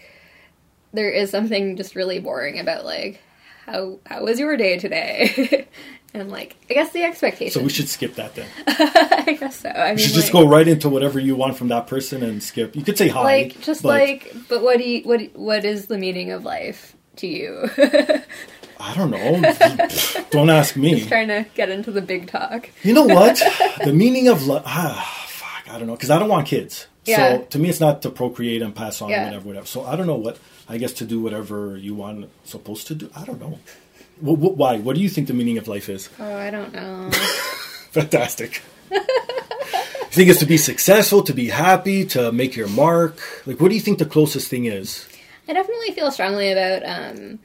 there is something just really boring about like how was your day today? And like, I guess the expectations. So we should skip that then. I guess so. I mean, we should just go right into whatever you want from that person and skip. You could say hi. Like, just but what is the meaning of life to you? I don't know. Don't ask me. Just trying to get into the big talk. You know what? The meaning of life. I don't know. Because I don't want kids. Yeah. So to me, it's not to procreate and pass on, yeah, whatever. So I don't know what, I guess to do whatever you want, supposed to do. I don't know. Why? What do you think the meaning of life is? Oh, I don't know. Fantastic. You think it's to be successful, to be happy, to make your mark? Like, what do you think the closest thing is? I definitely feel strongly about,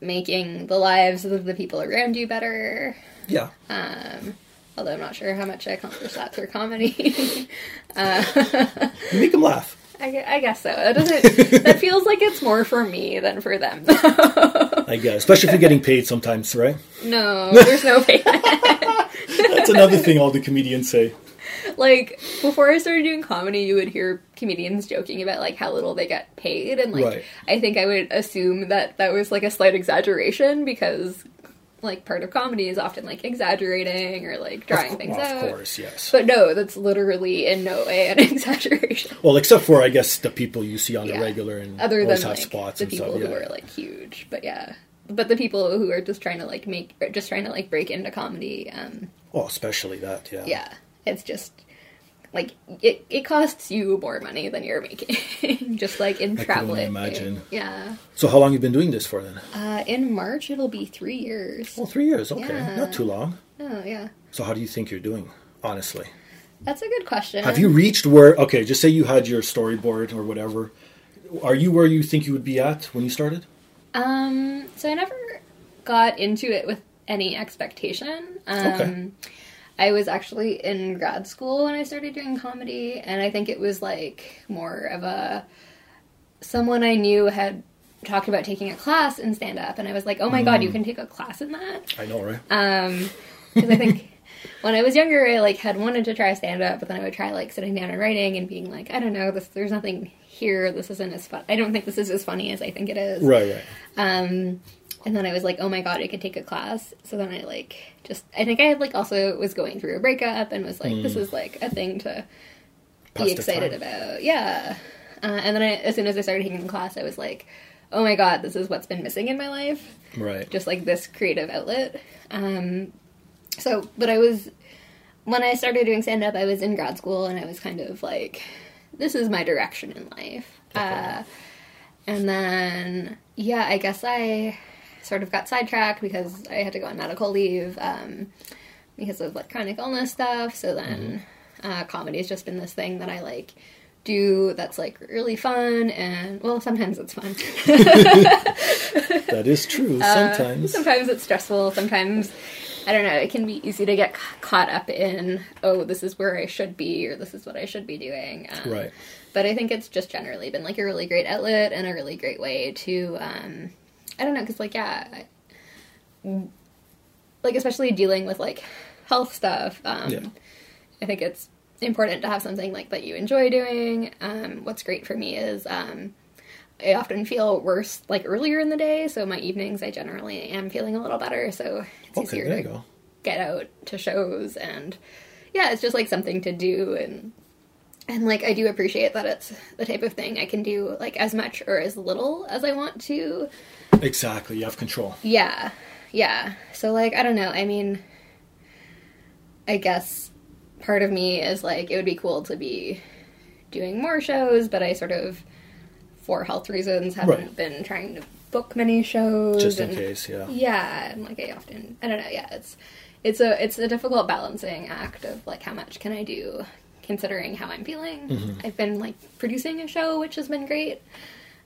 making the lives of the people around you better. Yeah. Although I'm not sure how much I accomplish that through comedy. You make them laugh. I guess so. That feels like it's more for me than for them. I guess. Especially if you're getting paid sometimes, right? No, there's no payment. That's another thing all the comedians say. Like, before I started doing comedy, you would hear comedians joking about, like, how little they get paid. And, like, right. I think I would assume that was, like, a slight exaggeration because, like, part of comedy is often, like, exaggerating or, like, drawing things out. Of course, yes. But no, that's literally in no way an exaggeration. Well, except for, I guess, the people you see on the regular and other than, like, spots the and people stuff, who are, like, huge. But, yeah. But the people who are just trying to, like, break into comedy. Well, especially that, yeah. Yeah. It's just, like, it costs you more money than you're making, just, like, in traveling. I can only imagine. Yeah. So how long have you been doing this for, then? In March, it'll be 3 years. Oh, 3 years. Okay. Yeah. Not too long. Oh, yeah. So how do you think you're doing, honestly? That's a good question. Have you reached where, okay, just say you had your storyboard or whatever. Are you where you think you would be at when you started? So I never got into it with any expectation. Okay. I was actually in grad school when I started doing comedy, and I think it was, like, more of a, someone I knew had talked about taking a class in stand-up, and I was like, oh my God, you can take a class in that? I know, right? Because I think when I was younger, I, like, had wanted to try stand-up, but then I would try, like, sitting down and writing and being like, I don't know, there's nothing here, this isn't as fun, I don't think this is as funny as I think it is. Right. And then I was like, oh my God, I could take a class. So then I, like, just, I think I had, like, also was going through a breakup and was like, this is, like, a thing to be excited about. Yeah. And then as soon as I started taking the class, I was like, oh my God, this is what's been missing in my life. Right. Just, like, this creative outlet. When I started doing stand-up, I was in grad school and I was kind of like, this is my direction in life. And then, yeah, I guess I sort of got sidetracked because I had to go on medical leave because of, like, chronic illness stuff. So then comedy has just been this thing that I, like, do that's, like, really fun and, well, sometimes it's fun. That is true, sometimes. Sometimes it's stressful. Sometimes, I don't know, it can be easy to get caught up in, oh, this is where I should be or this is what I should be doing. Right. But I think it's just generally been, like, a really great outlet and a really great way to, I don't know, because, like, yeah, like, especially dealing with, like, health stuff, I think it's important to have something, like, that you enjoy doing. What's great for me is I often feel worse, like, earlier in the day, so my evenings I generally am feeling a little better, so it's easier to get out to shows, and, yeah, it's just, like, something to do, and, like, I do appreciate that it's the type of thing I can do, like, as much or as little as I want to. Exactly. You have control. Yeah. Yeah. So, like, I don't know. I mean, I guess part of me is, like, it would be cool to be doing more shows, but I sort of, for health reasons, haven't been trying to book many shows. Just in case, yeah. Yeah. And, like, I often, I don't know, yeah, it's a difficult balancing act of, like, how much can I do considering how I'm feeling. Mm-hmm. I've been, like, producing a show, which has been great.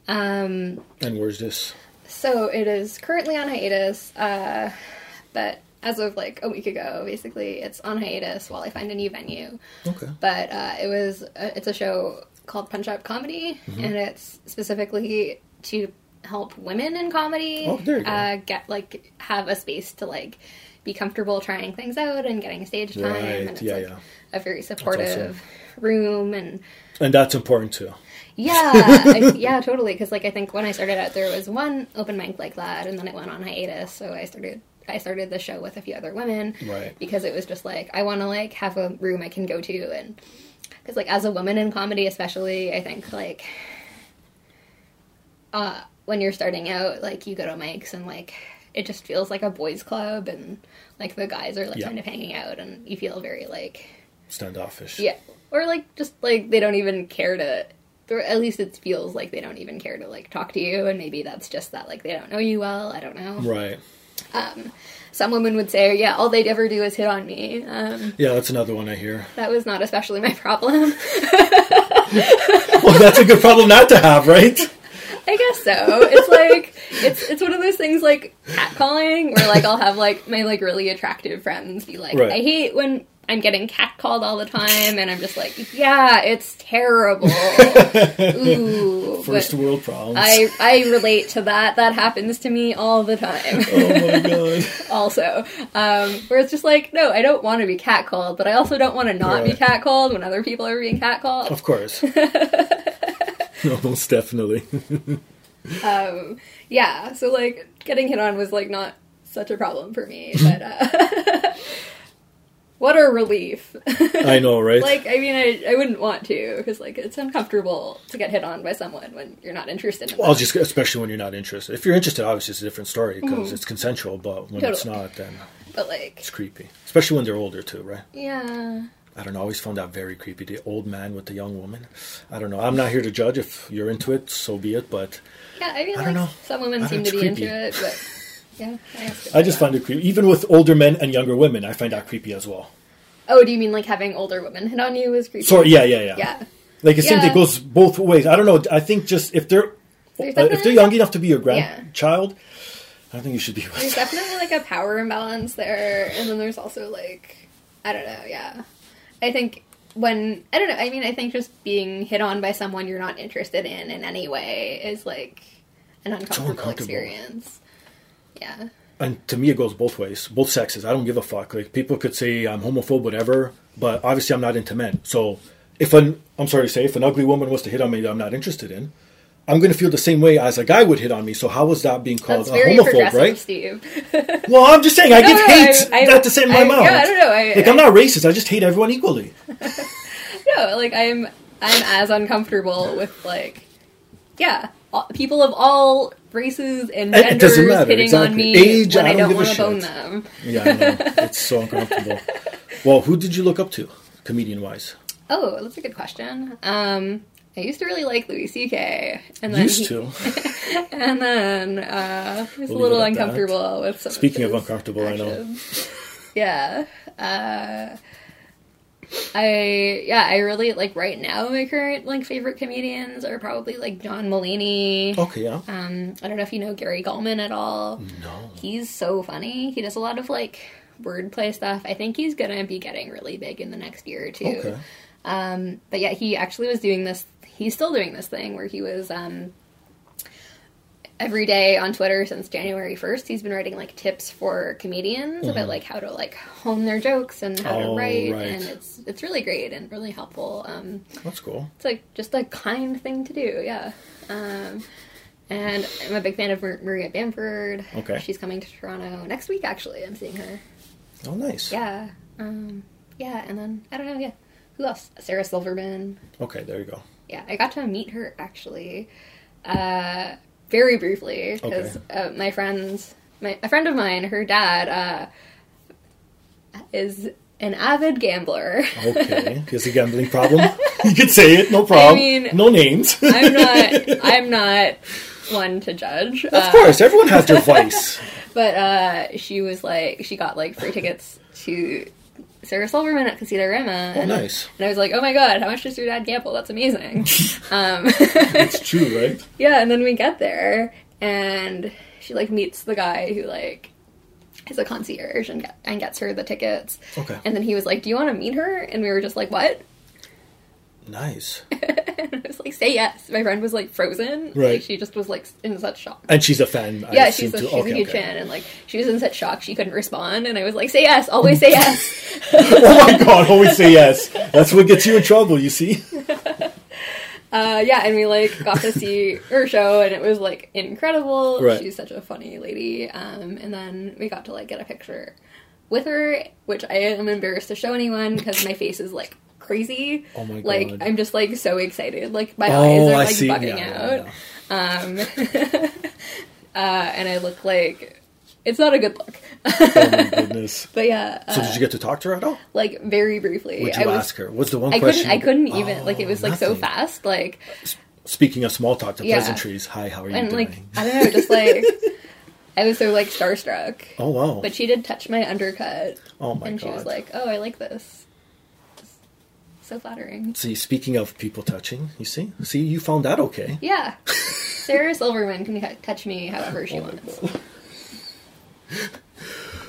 And where's this? So it is currently on hiatus, but as of, like, a week ago, basically, it's on hiatus while I find a new venue. Okay. But it's a show called Punch Up Comedy, and it's specifically to help women in comedy get, like, have a space to, like, be comfortable trying things out and getting stage time. Right. And it's a very supportive room. And that's important too. Yeah, yeah, totally. Because I think when I started out, there was one open mic like that, and then it went on hiatus. So I started the show with a few other women, right? Because it was just I want to have a room I can go to, and because as a woman in comedy, especially, I think when you're starting out, you go to mics and it just feels like a boys' club, and the guys are kind of hanging out, and you feel very standoffish. Yeah, or just they don't even care to. Or at least it feels like they don't even care to talk to you, and maybe that's just that they don't know you well. I don't know. Right. Some women would say, yeah, all they'd ever do is hit on me. Yeah, that's another one I hear. That was not especially my problem. Well, that's a good problem not to have, right? I guess so. It's it's one of those things catcalling, where I'll have my really attractive friends be right. I hate when I'm getting catcalled all the time, and I'm just yeah, it's terrible. Ooh, first world problems. I relate to that. That happens to me all the time. Oh my god. Also, where it's just no, I don't want to be catcalled, but I also don't want to not be catcalled when other people are being catcalled. Of course. Almost definitely. Yeah. So getting hit on was not such a problem for me, but. What a relief. I know, right? I wouldn't want to, because, it's uncomfortable to get hit on by someone when you're not interested in them. Well, especially when you're not interested. If you're interested, obviously, it's a different story, because it's consensual, but when it's not, then it's creepy. Especially when they're older, too, right? Yeah. I don't know. I always found that very creepy. The old man with the young woman. I don't know. I'm not here to judge. If you're into it, so be it, but yeah, I mean, I don't know. Some women seem to be creepy. Into it, but yeah, I just find it creepy. Even with older men and younger women, I find that creepy as well. Oh, do you mean having older women hit on you is creepy? Sorry, yeah. Seems it goes both ways. I don't know. I think just if they're young enough to be your grandchild, I don't think you should be with them. There's definitely a power imbalance there, and then there's also I don't know. Yeah, I think I don't know. I mean, I think just being hit on by someone you're not interested in any way is an uncomfortable experience. Yeah. And to me, it goes both ways, both sexes. I don't give a fuck. People could say I'm homophobe, whatever, but obviously I'm not into men. So if an ugly woman was to hit on me that I'm not interested in, I'm going to feel the same way as a guy would hit on me. So how was that being called a homophobe, right? Steve. Well, I'm just saying, I hate that to say in my mouth. Yeah, I don't know. I'm not racist. I just hate everyone equally. No, I'm as uncomfortable with people of all races and genders hitting on me age, when I don't want to bone them. Yeah, I know. It's so uncomfortable. Well, who did you look up to, comedian-wise? Oh, that's a good question. I used to really like Louis C.K. And then I was a little uncomfortable with some actions. I know. Yeah. I really, right now, my current, favorite comedians are probably, John Mulaney. Okay, yeah. I don't know if you know Gary Gulman at all. No. He's so funny. He does a lot of, wordplay stuff. I think he's gonna be getting really big in the next year or two. Okay. But yeah, he actually was doing this, he's still doing this thing where he was, every day on Twitter since January 1st, he's been writing, tips for comedians about, how to, hone their jokes and how to write, and it's really great and really helpful. That's cool. It's, just a kind thing to do, yeah. And I'm a big fan of Maria Bamford. Okay. She's coming to Toronto next week, actually. I'm seeing her. Oh, nice. Yeah. Yeah, and then, I don't know, yeah. Who else? Sarah Silverman. Okay, there you go. Yeah, I got to meet her, actually, very briefly, because a friend of mine, her dad, is an avid gambler. Okay, he has a gambling problem. You could say it, no problem. I mean, no names. I'm not one to judge. Of course, everyone has their vice. But she was she got free tickets to Sarah Silverman at Casita Rima. Oh, nice. And I was oh my god, how much does your dad gamble? That's amazing. It's true, right? Yeah, and then we get there, and she, meets the guy who, is a concierge and gets her the tickets. Okay. And then he was do you want to meet her? And we were just what? Nice. And I was like, say yes. My friend was like frozen. Right. Like, she just was like in such shock. And she's a fan. Yeah, she's a huge fan. And like she was in such shock she couldn't respond. And I was like, say yes. Always say yes. Oh my God, always say yes. That's what gets you in trouble, you see. Yeah, and we like got to see her show, and it was like incredible. Right. She's such a funny lady. And then we got to like get a picture with her, which I am embarrassed to show anyone because my face is like crazy. Oh my God. Like I'm just like so excited. Like my eyes are like bugging out. Yeah. And I look like it's not a good look. Oh my goodness. But yeah. So did you get to talk to her at all? Like very briefly. Would you ask her? What's the one question? I couldn't even. Like it was like nothing. So fast. Like speaking of small talk to pleasantries. Hi, how are you doing? Like I don't know, just like I was so, like, starstruck. Oh, wow. But she did touch my undercut. Oh, my God. And she was like, oh, I like this. It's so flattering. See, speaking of people touching, you see? See, you found that okay. Yeah. Sarah Silverman can touch me however she wants.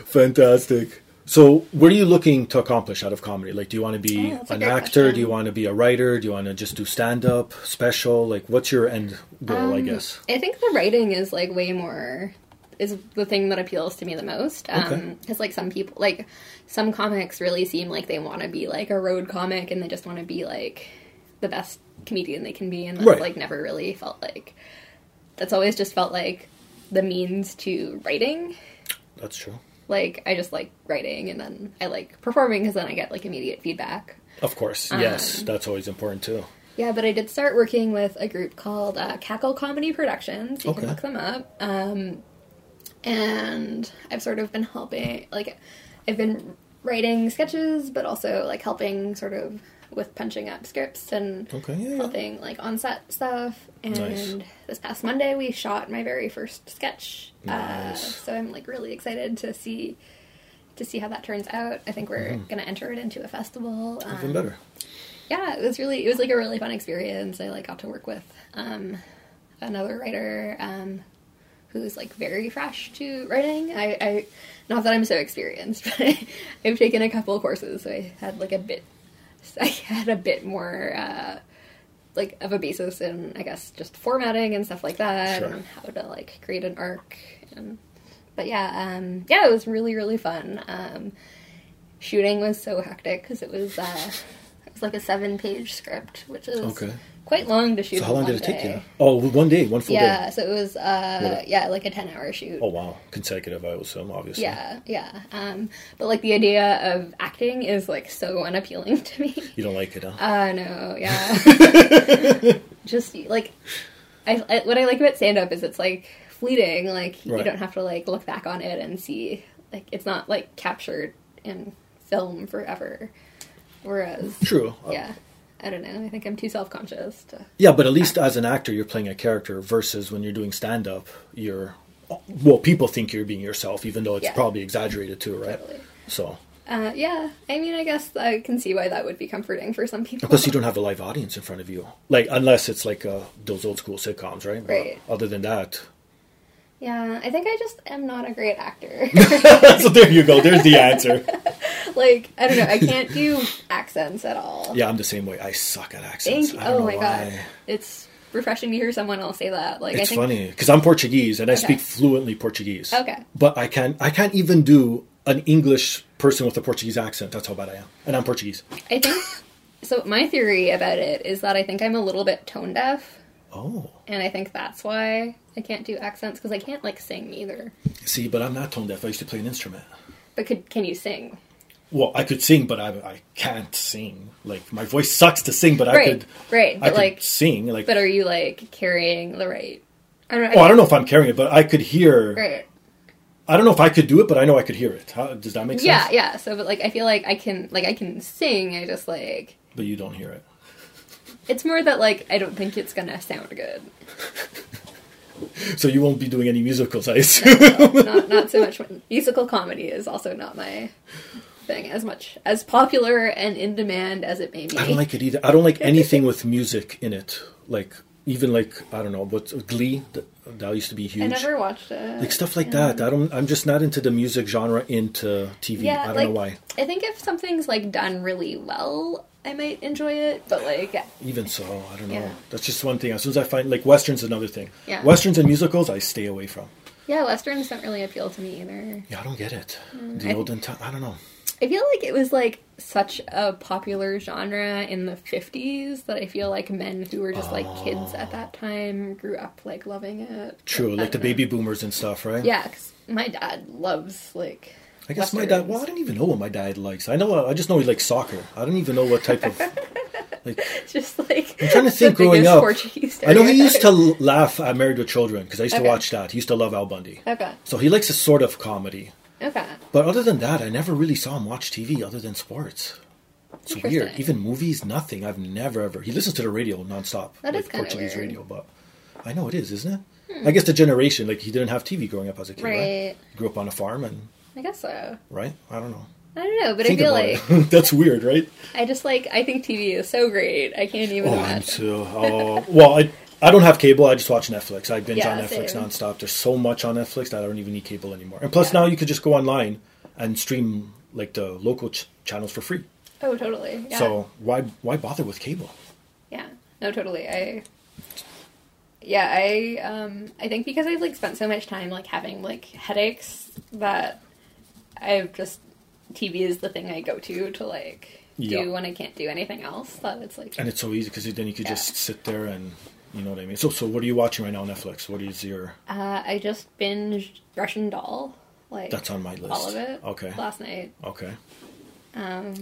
Fantastic. So, what are you looking to accomplish out of comedy? Like, do you want to be an actor? Question. Do you want to be a writer? Do you want to just do stand-up, special? Like, what's your end goal, I guess? I think the writing is, like, way more... is the thing that appeals to me the most. Because, like, some people... like, some comics really seem like they want to be, like, a road comic and they just want to be, like, the best comedian they can be. And that's, like, never really felt like... that's always just felt like the means to writing. That's true. Like, I just like writing and then I like performing because then I get, like, immediate feedback. Of course. Yes. That's always important, too. Yeah, but I did start working with a group called Cackle Comedy Productions. You can look them up. And I've sort of been helping, like, I've been writing sketches, but also, like, helping sort of with punching up scripts and helping, like, on-set stuff. And this past Monday, we shot my very first sketch. Nice. So I'm, like, really excited to see how that turns out. I think we're going to enter it into a festival. Even better. Yeah, it was, like, a really fun experience. I, like, got to work with another writer, who's, like, very fresh to writing. I not that I'm so experienced, but I've taken a couple of courses, so I had, like, a bit more, like, of a basis in, I guess, just formatting and stuff like that, and how to, like, create an arc. But, yeah, it was really, really fun. Shooting was so hectic, because it was, like, a 7-page script, which is... quite long to shoot. So how long did it take you? Oh, one full day. Yeah, so it was, like a 10-hour shoot. Oh, wow. Consecutive, I assume, obviously. Yeah. But, like, the idea of acting is, like, so unappealing to me. You don't like it, huh? No, yeah. Just, like, I what I like about stand-up is it's, like, fleeting. Like, you don't have to, like, look back on it and see. Like, it's not, like, captured in film forever. Whereas... True. Yeah. I don't know. I think I'm too self-conscious. Yeah, but at least as an actor, you're playing a character versus when you're doing stand-up, people think you're being yourself, even though it's probably exaggerated too, right? Totally. So. Yeah. I mean, I guess I can see why that would be comforting for some people. Plus, you don't have a live audience in front of you. Like, unless it's like those old school sitcoms, right? Right. But other than that. Yeah, I think I just am not a great actor. So there you go. There's the answer. Like, I don't know. I can't do accents at all. Yeah, I'm the same way. I suck at accents. Oh my God. It's refreshing to hear someone else say that. Like, it's funny because I'm Portuguese and I speak fluently Portuguese. Okay. But I can't even do an English person with a Portuguese accent. That's how bad I am. And I'm Portuguese. I think... so my theory about it is that I think I'm a little bit tone deaf. Oh. And I think that's why I can't do accents, because I can't, like, sing either. See, but I'm not tone deaf. I used to play an instrument. But can you sing? Well, I could sing, but I can't sing. Like, my voice sucks to sing, but I could sing. Like, but are you, like, carrying the right... I don't know if I'm carrying it, but I could hear... Right. I don't know if I could do it, but I know I could hear it. Does that make sense? Yeah. So, but, like, I feel like I can sing, I just, like... But you don't hear it. It's more that, like, I don't think it's going to sound good. So you won't be doing any musicals, I assume? No, not so much. Musical comedy is also not my thing as much. As popular and in demand as it may be. I don't like it either. I don't like anything with music in it. Like, even, like, I don't know, but Glee, that used to be huge. I never watched it. Like, stuff like that. I'm just not into the music genre into TV. Yeah, I don't know why. I think if something's, like, done really well... I might enjoy it, but like... Even so, I don't know. Yeah. That's just one thing. As soon as I find... Like, Westerns is another thing. Yeah. Westerns and musicals, I stay away from. Yeah, Westerns don't really appeal to me either. Yeah, I don't get it. The olden time... I don't know. I feel like it was, like, such a popular genre in the 50s that I feel like men who were just, like, kids at that time grew up, like, loving it. True, like the baby boomers and stuff, right? Yeah, because my dad loves, like... I guess Westerns. My dad... Well, I don't even know what my dad likes. I know... I just know he likes soccer. I don't even know what type of... Like, just like... I'm trying to think growing up. I know he used to laugh at Married with Children, because I used to watch that. He used to love Al Bundy. Okay. So he likes a sort of comedy. Okay. But other than that, I never really saw him watch TV other than sports. It's weird. Even movies, nothing. I've never, ever... He listens to the radio nonstop. That is kind of weird. Portuguese radio, but... I know it is, isn't it? Hmm. I guess the generation, like, he didn't have TV growing up as a kid, right? He grew up on a farm and... I guess so. Right? I don't know. I don't know, but I feel like... That's weird, right? I just, like, I think TV is so great. I can't even imagine. Well, I don't have cable. I just watch Netflix. I binge on Netflix nonstop. There's so much on Netflix that I don't even need cable anymore. And plus now you could just go online and stream, like, the local channels for free. Oh, totally. Yeah. So why bother with cable? Yeah. No, totally. I think because I've, like, spent so much time, like, having, like, headaches that... I've just, TV is the thing I go to, like, do when I can't do anything else. That it's like... And it's so easy, because then you could just sit there and, you know what I mean? So what are you watching right now on Netflix? What is your... I just binged Russian Doll. Like, that's on my list. All of it. Okay. Last night. Okay.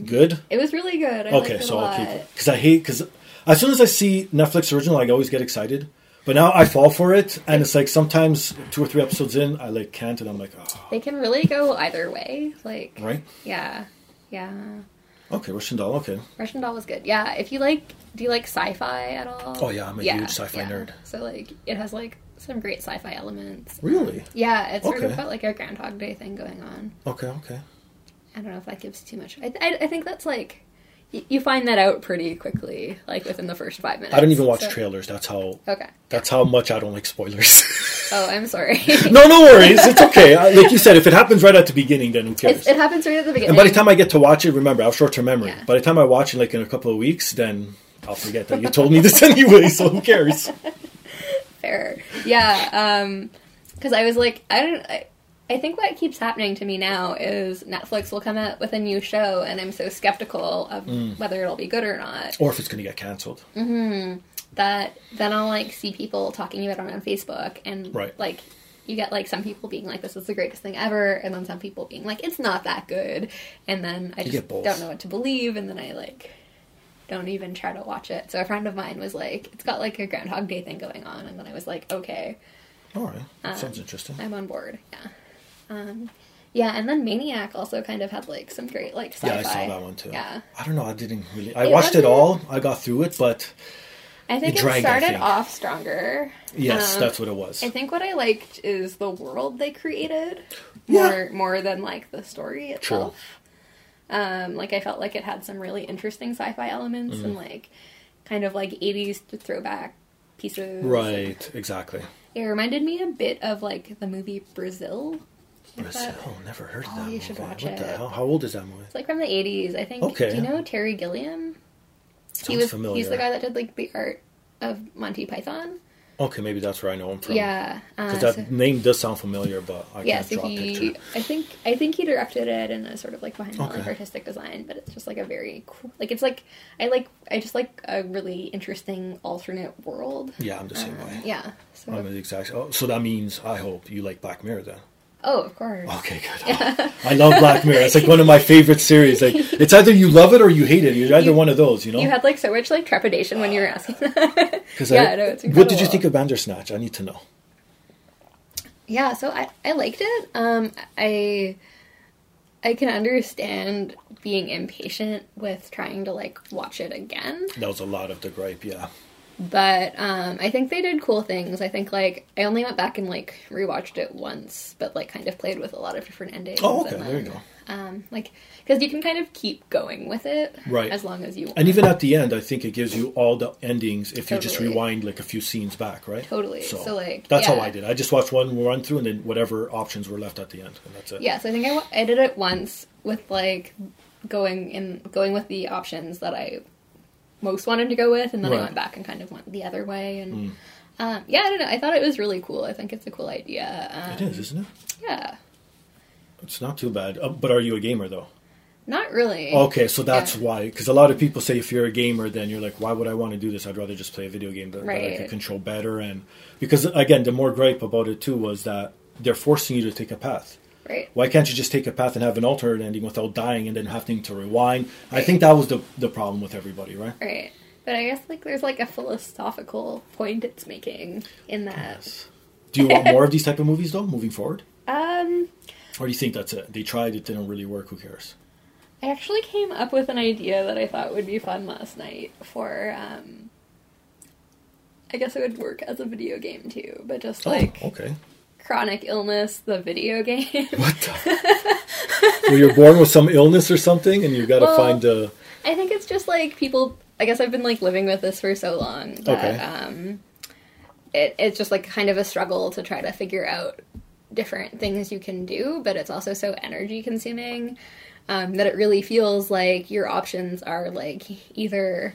Good? It was really good. I liked it a lot. Okay, so because I hate... Because as soon as I see Netflix original, I always get excited. But now I fall for it, and it's like sometimes 2 or 3 episodes in, I like can't, and I'm like, oh. They can really go either way, like. Right? Yeah, yeah. Okay, Russian Doll. Okay. Russian Doll was good. Yeah, if you like, do you like sci-fi at all? Oh yeah, I'm a huge sci-fi nerd. So like, it has like some great sci-fi elements. Really? Yeah, it's sort of got like a Groundhog Day thing going on. Okay. I don't know if that gives too much. I think that's like. You find that out pretty quickly, like within the first 5 minutes. I don't even watch trailers. That's how. Okay. That's how much I don't like spoilers. Oh, I'm sorry. No worries. It's okay. Like you said, if it happens right at the beginning, then who cares? It happens right at the beginning. And by the time I get to watch it, remember, I have short-term memory. Yeah. By the time I watch it, like in a couple of weeks, then I'll forget that you told me this anyway. So who cares? Fair. Yeah. Because I was like, I think what keeps happening to me now is Netflix will come out with a new show, and I'm so skeptical of whether it'll be good or not. Or if it's going to get canceled. Mm-hmm. That then I'll, like, see people talking about it on Facebook, and, like, you get, like, some people being like, this is the greatest thing ever, and then some people being like, it's not that good, and then I just don't know what to believe, and then I, like, don't even try to watch it. So a friend of mine was like, it's got, like, a Groundhog Day thing going on, and then I was like, okay. All right. That sounds interesting. I'm on board, yeah. And then Maniac also kind of had, like, some great, like, sci-fi. Yeah, I saw that one, too. Yeah. I don't know, I didn't really... I watched it all, I got through it, but... I think it started off stronger. Yes, that's what it was. I think what I liked is the world they created more than, like, the story itself. True. Like, I felt like it had some really interesting sci-fi elements and, like, kind of, like, 80s throwback pieces. Right, exactly. It reminded me a bit of, like, the movie Brazil. Never heard of that movie. You should watch it. What the hell? How old is that movie? It's like from the 80s, I think. Okay. Do you know Terry Gilliam? Familiar. He's the guy that did like the art of Monty Python. Okay, maybe that's where I know him from. Yeah. Because that name does sound familiar, but I can't draw a picture. I think he directed it and is sort of like behind the artistic design, but it's just like a very cool... Like it's like... I just like a really interesting alternate world. Yeah, I'm the same way. Yeah. So. I'm the exact... Oh, so that means, I hope, you like Black Mirror then? Oh, of course. Okay, good. Yeah. Oh, I love Black Mirror. It's like one of my favorite series. Like, it's either you love it or you hate it. You're either one of those, you know? You had like so much like trepidation when you were asking that. It's incredible. What did you think of Bandersnatch? I need to know. Yeah, so I liked it. I can understand being impatient with trying to like watch it again. That was a lot of the gripe, yeah. But I think they did cool things. I think, like, I only went back and, like, rewatched it once, but, like, kind of played with a lot of different endings. Oh, okay, there you go. Like, because you can kind of keep going with it as long as you want. And even at the end, I think it gives you all the endings if you just rewind, like, a few scenes back, right? Totally. So like, that's how I did. I just watched one run through and then whatever options were left at the end, and that's it. Yeah, so I think I did it once with, like, going with the options that I most wanted to go with, and then I went back and kind of went the other way, and yeah, I don't know, I thought it was really cool. I think it's a cool idea. It is, isn't it? Yeah. It's not too bad. But are you a gamer, though? Not really. Okay, so that's why. Because a lot of people say if you're a gamer, then you're like, why would I want to do this? I'd rather just play a video game that I can control better. And because, again, the more gripe about it, too, was that they're forcing you to take a path. Right. Why can't you just take a path and have an alternate ending without dying and then having to rewind? Right. I think that was the problem with everybody, right? Right. But I guess there's a philosophical point it's making in that. Yes. Do you want more of these type of movies, though, moving forward? Or do you think that's it? They tried it, didn't really work, who cares? I actually came up with an idea that I thought would be fun last night for, I guess it would work as a video game too, but just chronic illness, the video game. What the? Well, you're born with some illness or something and you've got to find a... I think it's just people, I guess I've been living with this for so long that it's just kind of a struggle to try to figure out different things you can do, but it's also so energy consuming. That it really feels like your options are, either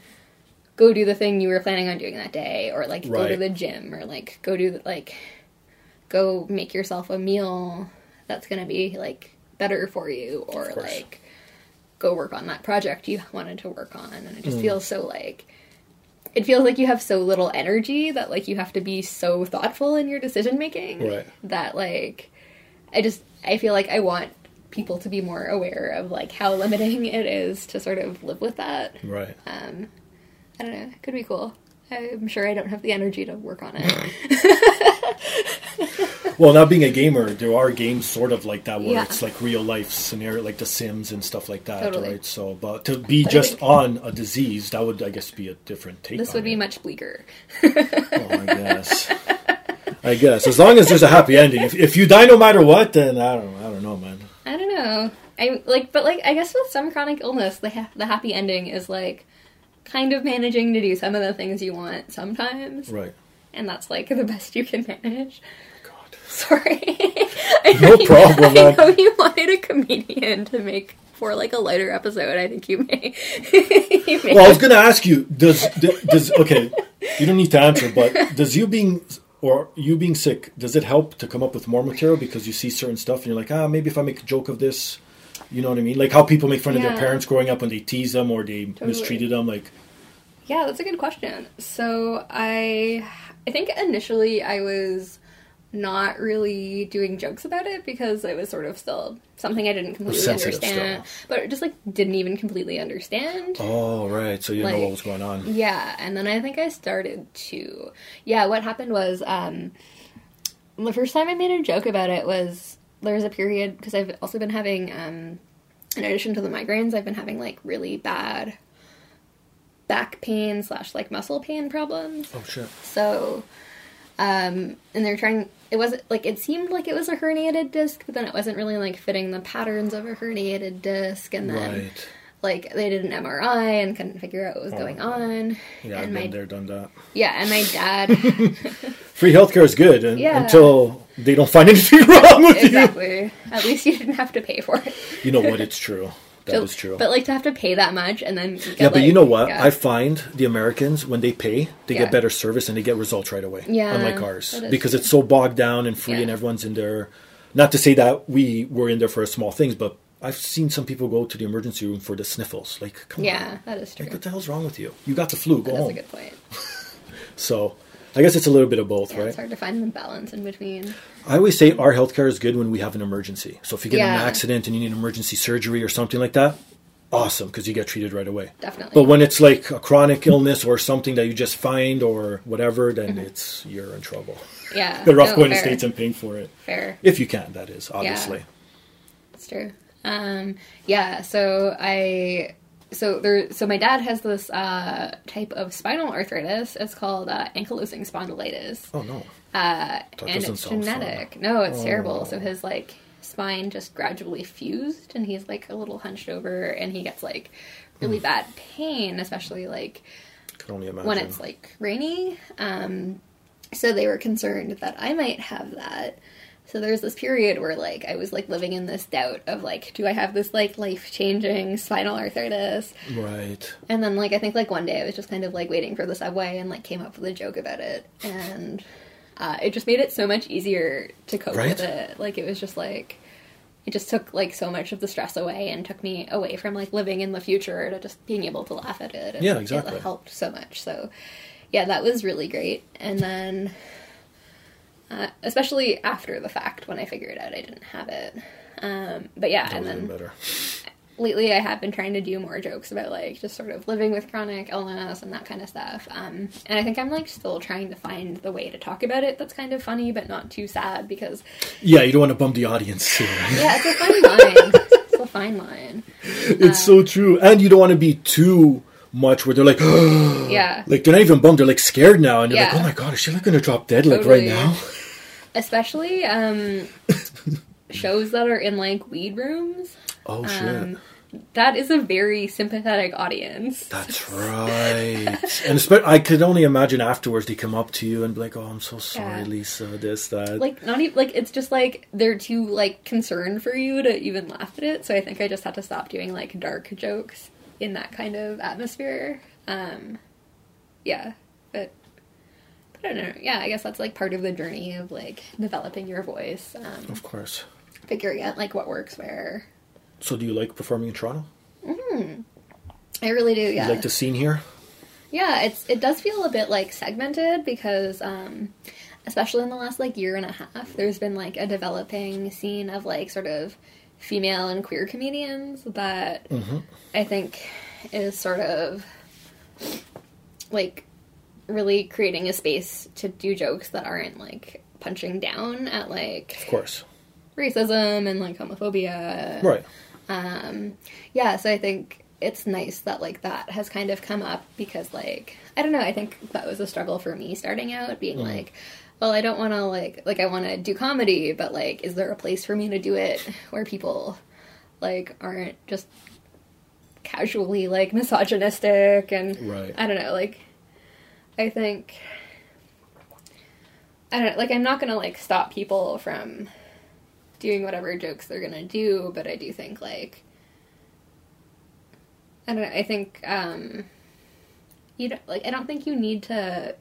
go do the thing you were planning on doing that day, or, go to the gym, or, go do, go make yourself a meal that's going to be, better for you, or, go work on that project you wanted to work on, and it just feels so, it feels like you have so little energy that, you have to be so thoughtful in your decision-making that, I feel like I want people to be more aware of how limiting it is to sort of live with that. Right. I don't know. It could be cool. I'm sure I don't have the energy to work on it. Well, not being a gamer, there are games sort of like that where it's real life scenario, The Sims and stuff like that, right? So, but to be on a disease, that would, I guess, be a different take. This would be much bleaker. I guess as long as there's a happy ending. If you die no matter what, then I don't know, man. I don't know. I guess with some chronic illness, the happy ending is kind of managing to do some of the things you want sometimes. Right. And that's the best you can manage. Oh, God. Sorry. No problem. I know you wanted a comedian to make for a lighter episode. I think you may. I was going to ask you. You don't need to answer, but does you being sick, does it help to come up with more material because you see certain stuff and you're like, maybe if I make a joke of this, you know what I mean? Like how people make fun of their parents growing up when they tease them or they mistreated them. Yeah, that's a good question. So I think initially I was not really doing jokes about it because it was sort of still something I didn't completely understand. Stuff. But just, didn't even completely understand. Oh, right. So you didn't know what was going on. Yeah. And then I think I started to... Yeah, what happened was... the first time I made a joke about it was... There was a period... Because I've also been having... in addition to the migraines, I've been having, really bad back pain / muscle pain problems. Oh, shit. So... and they're trying... It wasn't, it seemed like it was a herniated disc, but then it wasn't really, fitting the patterns of a herniated disc, and then, they did an MRI and couldn't figure out what was going on. Yeah, and I've been there, done that. Yeah, and my dad... Free healthcare is good until they don't find anything wrong with you. Exactly. At least you didn't have to pay for it. You know what, it's true. That was true. But, to have to pay that much and then... Get, but you know what? Yeah. I find the Americans, when they pay, they get better service and they get results right away. Yeah. Unlike ours. Because it's so bogged down and free and everyone's in there. Not to say that we were in there for small things, but I've seen some people go to the emergency room for the sniffles. Come on. Yeah, that is true. What the hell's wrong with you? You got the flu. Go home. That's a good point. So... I guess it's a little bit of both, right? It's hard to find the balance in between. I always say our healthcare is good when we have an emergency. So if you get in an accident and you need emergency surgery or something like that, awesome, because you get treated right away. Definitely. But when it's a chronic illness or something that you just find or whatever, then you're in trouble. Yeah. They're rough going to States and paying for it. Fair. If you can, that is, obviously. Yeah. That's true. So my dad has this type of spinal arthritis. It's called ankylosing spondylitis. Oh, no. And it's genetic. No, it's terrible. So his, spine just gradually fused, and he's, a little hunched over, and he gets, really bad pain, especially, Can only imagine. When it's, rainy. So they were concerned that I might have that. So there's this period where, like, I was, like, living in this doubt of, like, do I have this, like, life-changing spinal arthritis? Right. And then, like, I think, like, one day I was just kind of, like, waiting for the subway and, like, came up with a joke about it. And it just made it so much easier to cope with it. Like, it was just, like, it just took, like, so much of the stress away and took me away from, like, living in the future to just being able to laugh at it. And, yeah, exactly. It, like, helped so much. So, yeah, that was really great. And then... especially after the fact, when I figured out I didn't have it. But yeah, and then better. Lately I have been trying to do more jokes about, like, just sort of living with chronic illness and that kind of stuff. And I think I'm, like, still trying to find the way to talk about it that's kind of funny but not too sad, because... Yeah, you don't want to bum the audience too. Right? Yeah, it's a fine line. It's a fine line. It's so true. And you don't want to be too... much where they're like, oh, yeah, like they're not even bummed, they're like scared now, and they're like, oh my god, is she like gonna drop dead like right now? Especially shows that are in like weed rooms. Oh shit! That is a very sympathetic audience. That's right. And I could only imagine afterwards they come up to you and be like, oh, I'm so sorry, Lisa. This, that. Like not even like it's just like they're too like concerned for you to even laugh at it. So I think I just had to stop doing like dark jokes in that kind of atmosphere. But I don't know. Yeah, I guess that's, like, part of the journey of, like, developing your voice. Of course. Figuring out, like, what works where. So do you like performing in Toronto? Mm-hmm. I really do, yeah. You like the scene here? Yeah, it does feel a bit, like, segmented because, especially in the last, like, year and a half, there's been, like, a developing scene of, like, sort of... female and queer comedians that I think is sort of like really creating a space to do jokes that aren't like punching down at like of course racism and like homophobia, right? So I think it's nice that like that has kind of come up because like I don't know, I think that was a struggle for me starting out being like, well, I don't want to, like, I want to do comedy, but, like, is there a place for me to do it where people, like, aren't just casually, like, misogynistic and, I don't know, like, I think, I don't know, like, I'm not going to, like, stop people from doing whatever jokes they're going to do, but I do think, like, I don't know, I think, you don't, like, I don't think you need to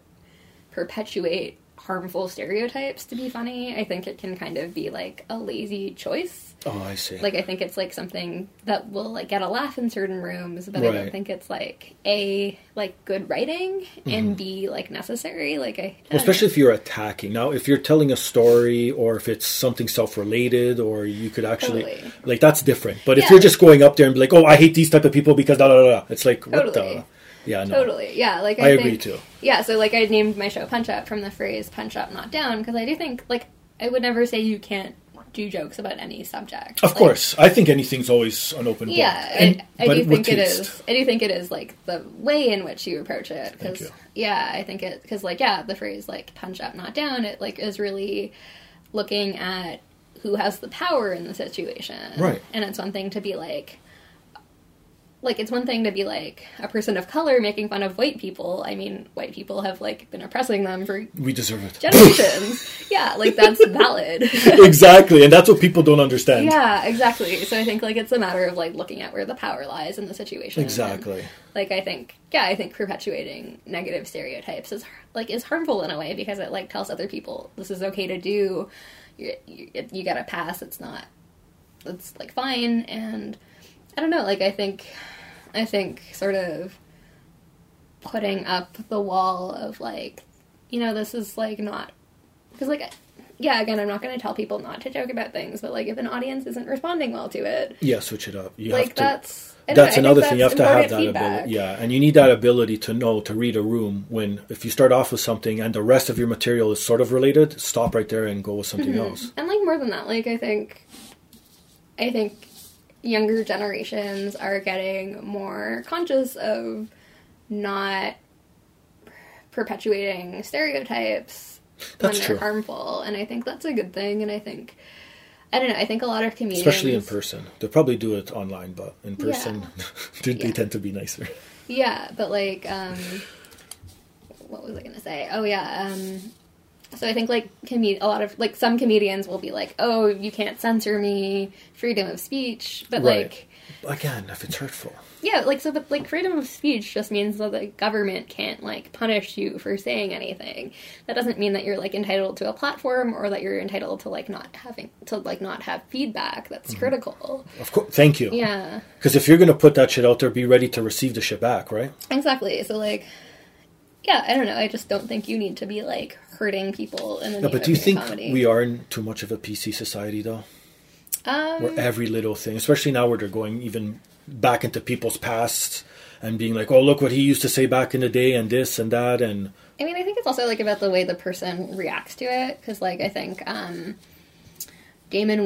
perpetuate harmful stereotypes to be funny. I think it can kind of be like a lazy choice. Oh, I see. Like I think it's like something that will like get a laugh in certain rooms, but I don't think it's like A, like good writing, and B, like necessary. Like I especially know. If you're attacking. Now, if you're telling a story or if it's something self-related or you could actually like that's different. But if you're just going up there and be like, oh, I hate these type of people because da da da, it's like what the... Yeah, no. Totally. Yeah, like I think, agree too. Yeah, so like I named my show Punch Up from the phrase punch up not down because I do think like I would never say you can't do jokes about any subject. Of like, course. I think anything's always an open book. Yeah, and, I do think it is. I do think it is like the way in which you approach it because I think it cuz like the phrase like punch up not down, it like is really looking at who has the power in the situation. Right. And it's one thing to be like, it's one thing to be, like, a person of color making fun of white people. I mean, white people have, like, been oppressing them for... We deserve it. ...generations. Yeah, like, that's valid. Exactly, and that's what people don't understand. Yeah, exactly. So I think, like, it's a matter of, like, looking at where the power lies in the situation. Exactly. And, like, I think, I think perpetuating negative stereotypes is, like, is harmful in a way because it, like, tells other people this is okay to do. You gotta pass. It's not... It's, like, fine, and... I don't know, like, I think sort of putting up the wall of, like, you know, this is, like, not... Because, like, yeah, again, I'm not going to tell people not to joke about things, but, like, if an audience isn't responding well to it... Yeah, switch it up. You like, have to, that's another thing. You have to have that ability. Yeah, and you need that ability to know, to read a room when... If you start off with something and the rest of your material is sort of related, stop right there and go with something else. And, like, more than that, like, I think... younger generations are getting more conscious of not perpetuating stereotypes when they're harmful. And I think that's a good thing. And I think, I don't know, I think a lot of comedians... Especially in person. They'll probably do it online, but in person, they tend to be nicer. Yeah, but like, what was I going to say? Oh yeah, So I think, like, some comedians will be like, oh, you can't censor me, freedom of speech. But, right. like... Again, if it's hurtful. Yeah, like, so, but, like, freedom of speech just means that the government can't, like, punish you for saying anything. That doesn't mean that you're, like, entitled to a platform or that you're entitled to, like, not have feedback. That's mm-hmm. critical. Of course. Thank you. Yeah. Because if you're going to put that shit out there, be ready to receive the shit back, right? Exactly. So, like... Yeah, I don't know. I just don't think you need to be, like, hurting people in the name of your comedy. We are in too much of a PC society, though? Where every little thing, especially now where they're going even back into people's pasts and being like, oh, look what he used to say back in the day and this and that. And I mean, I think it's also, like, about the way the person reacts to it. Because, like, I think Damon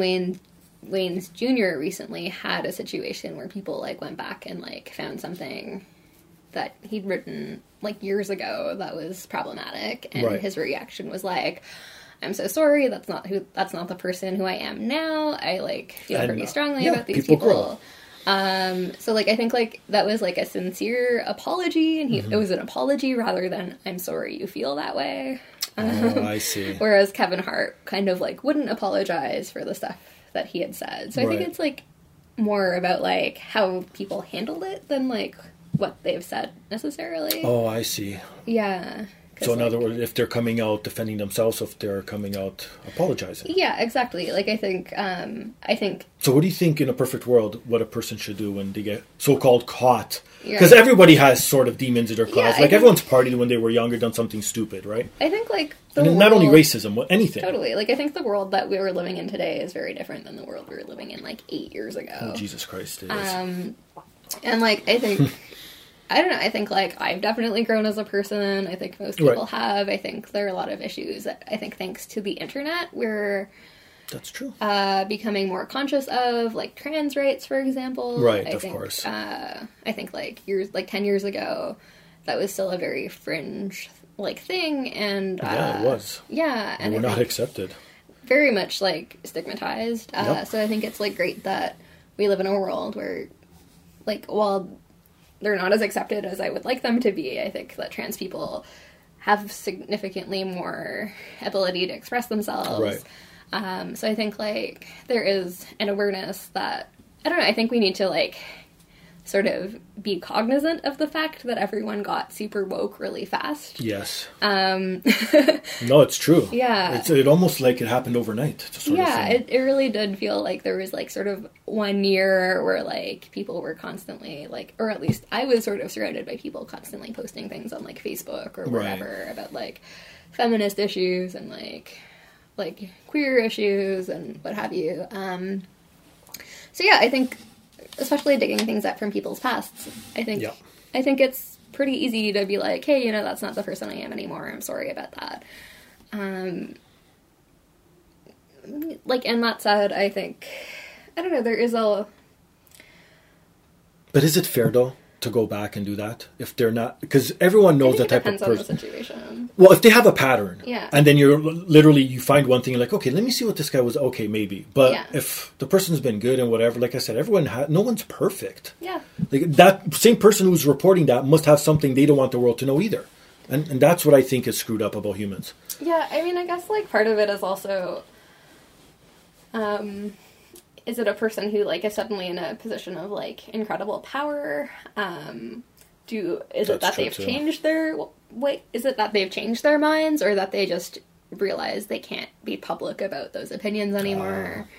Wayans Jr. recently had a situation where people, like, went back and, like, found something that he'd written, like, years ago that was problematic, and right. his reaction was like, I'm so sorry, that's not the person who I am now. I, like, feel pretty strongly about these people. So, like, I think, like, that was, like, a sincere apology, and mm-hmm. it was an apology rather than, I'm sorry you feel that way. I see. Whereas Kevin Hart kind of, like, wouldn't apologize for the stuff that he had said. So right. I think it's, like, more about, like, how people handled it than, like, what they've said necessarily. Oh, I see. Yeah. So in other words, if they're coming out defending themselves, if they're coming out apologizing. Yeah, exactly. Like, I think... So what do you think, in a perfect world, what a person should do when they get so-called caught? Because everybody has sort of demons in their class. Like, everyone's partied when they were younger, done something stupid, right? I think, like... And not only racism, but anything. Totally. Like, I think the world that we were living in today is very different than the world we were living in, like, 8 years ago. Oh, Jesus Christ, it is. And, like, I think... I don't know, I think, like, I've definitely grown as a person. I think most people right. have. I think there are a lot of issues that I think thanks to the internet we're... That's true. Becoming more conscious of, like, trans rights, for example. Right, of course. I think, like, 10 years ago, that was still a very fringe, like, thing, and... yeah, it was. Yeah. And we're not accepted. Very much, like, stigmatized. Yep. So I think it's, like, great that we live in a world where, like, while... they're not as accepted as I would like them to be. I think that trans people have significantly more ability to express themselves. Right. So I think, like, there is an awareness that, I don't know, I think we need to, like, sort of be cognizant of the fact that everyone got super woke really fast. Yes. No, it's true. Yeah. It almost like it happened overnight. Sort of it really did feel like there was, like, sort of one year where, like, people were constantly, like, or at least I was sort of surrounded by people constantly posting things on, like, Facebook or whatever right. about, like, feminist issues and, like queer issues and what have you. So, yeah, I think... especially digging things up from people's pasts. I think it's pretty easy to be like, hey, you know, that's not the person I am anymore. I'm sorry about that. Like, and that said, I think, I don't know, there is a... But is it fair, though, to go back and do that? If they're not... Because everyone knows the type of person... depends on the situation. Well, if they have a pattern. Yeah. And then you're literally... You find one thing, you're like, okay, let me see what this guy was... Okay, maybe. But if the person's been good and whatever, like I said, no one's perfect. Yeah. Like, that same person who's reporting that must have something they don't want the world to know either. And that's what I think is screwed up about humans. Yeah, I mean, I guess, like, part of it is also... is it a person who, like, is suddenly in a position of, like, incredible power? Is it that they've changed their minds, or that they just realize they can't be public about those opinions anymore?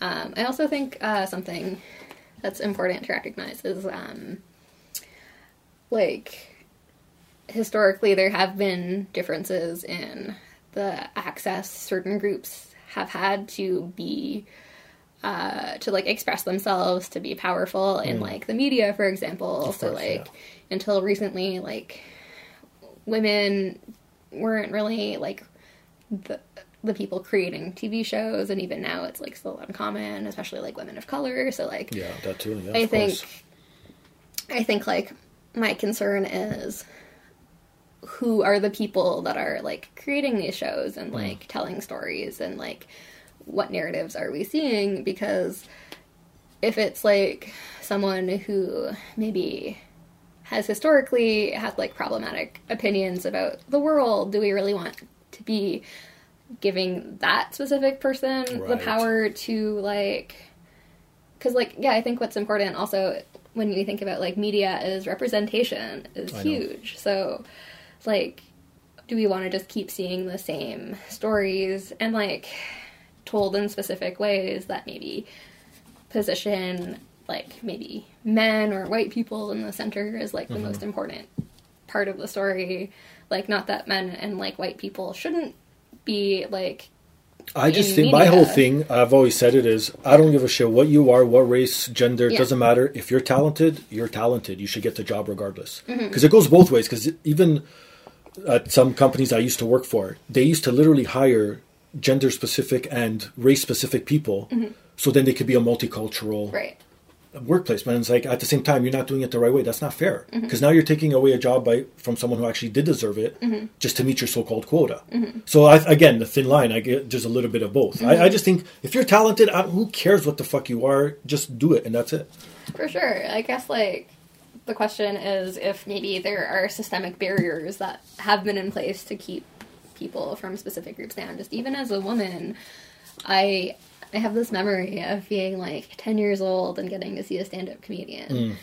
I also think something that's important to recognize is, like, historically there have been differences in the access certain groups have had to be... to, like, express themselves, to be powerful in, like, the media, for example. Of course, so, like, until recently, like, women weren't really, like, the people creating TV shows, and even now it's, like, still uncommon, especially, like, women of color. So, like... Yeah, that too, yeah, I think, like, my concern is who are the people that are, like, creating these shows and, like, telling stories and, like... what narratives are we seeing? Because if it's, like, someone who maybe has historically had, like, problematic opinions about the world, do we really want to be giving that specific person the power to, like... Because, like, yeah, I think what's important also when you think about, like, media is representation is huge. So, like, do we want to just keep seeing the same stories and, like, told in specific ways that maybe position, like, maybe men or white people in the center is, like, the most important part of the story? Like, not that men and, like, white people shouldn't be, like... I just think my whole thing, I've always said it, is I don't give a shit what you are, what race, gender, doesn't matter. If you're talented, you're talented. You should get the job regardless. Because it goes both ways. Because even at some companies I used to work for, they used to literally hire gender-specific and race-specific people so then they could be a multicultural workplace. But it's like, at the same time, you're not doing it the right way. That's not fair. Because now you're taking away a job from someone who actually did deserve it just to meet your so-called quota. So, again, the thin line, I get just a little bit of both. I just think if you're talented, who cares what the fuck you are? Just do it, and that's it. For sure. I guess, like, the question is if maybe there are systemic barriers that have been in place to keep people from specific groups down. Just even as a woman, I have this memory of being, like, 10 years old and getting to see a stand-up comedian.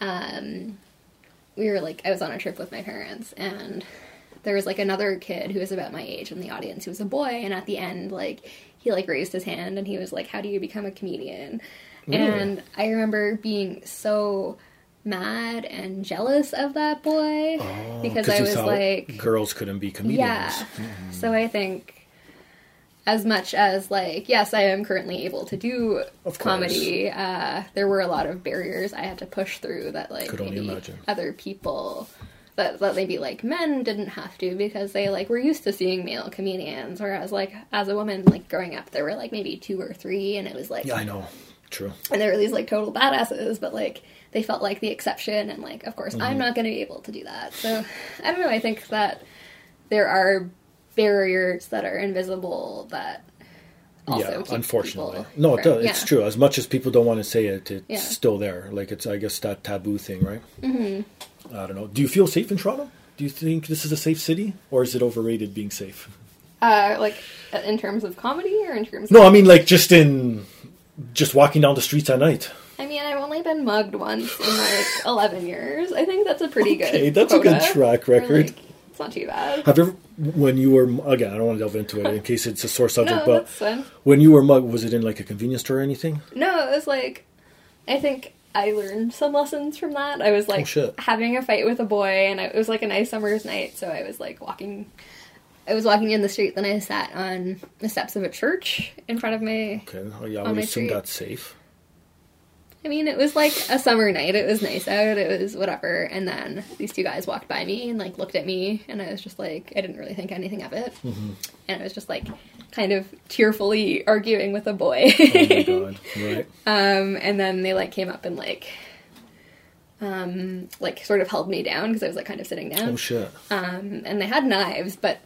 I was on a trip with my parents, and there was, like, another kid who was about my age in the audience who was a boy, and at the end, like, he, like, raised his hand, and he was like, how do you become a comedian? And I remember being so mad and jealous of that boy because I was like... Girls couldn't be comedians. So I think... As much as, like, yes, I am currently able to do comedy, there were a lot of barriers I had to push through that, like, maybe other people, that maybe, like, men didn't have to because they, like, were used to seeing male comedians, whereas, like, as a woman, like, growing up, there were, like, maybe two or three, and it was, like... Yeah, I know. True. And there were these, like, total badasses, but, like, they felt like the exception, and, like, of course, I'm not going to be able to do that. So, I don't know, I think that there are... barriers that are invisible that also unfortunately. No, it's true. As much as people don't want to say it, it's still there. Like, it's, I guess, that taboo thing, right? I don't know. Do you feel safe in Toronto? Do you think this is a safe city? Or is it overrated being safe? Like, in terms of comedy or in terms of... No, I mean, like, just walking down the streets at night. I mean, I've only been mugged once in, like, 11 years. I think that's a pretty good that's quota. A good track record. Not too bad. Have you ever, when you were, again, I don't want to delve into it in case it's a sore subject, but when you were mugged, was it in, like, a convenience store or anything? No, it was, like, I think I learned some lessons from that. I was, like, having a fight with a boy, and it was, like, a nice summer's night, so I was, like, walking in the street, then I sat on the steps of a church in front of my I would assume that's safe. I mean, it was, like, a summer night. It was nice out. It was whatever. And then these two guys walked by me and, like, looked at me. And I was just, like, I didn't really think anything of it. And I was just, like, kind of tearfully arguing with a boy. Oh, my God. Right. And then they, like, came up and, like, sort of held me down because I was, like, kind of sitting down. Oh, shit. And they had knives, but...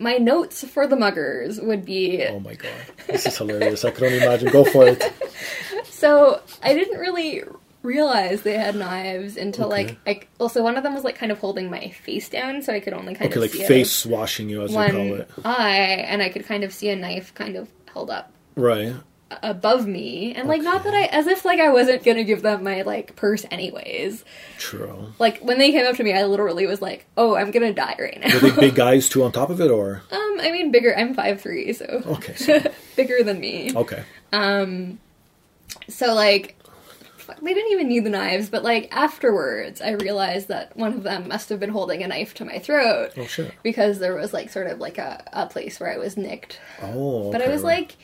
my notes for the muggers would be... Oh, my God. This is hilarious. I could only imagine. Go for it. So, I didn't really realize they had knives until, like... Also, one of them was, like, kind of holding my face down, so I could only kind of see like, face washing you, as they call it. And I could kind of see a knife kind of held up. Right. Above me. And, like, not that I... As if, like, I wasn't going to give them my, like, purse anyways. True. Like, when they came up to me, I literally was like, oh, I'm going to die right now. Were they big guys, too, on top of it, or...? I mean, bigger. I'm 5'3", so... Okay, so... bigger than me. Okay. So, like... Fuck, they didn't even need the knives, but, like, afterwards, I realized that one of them must have been holding a knife to my throat. Oh, sure. Because there was, like, sort of, like, a place where I was nicked. Oh, okay, but I was like...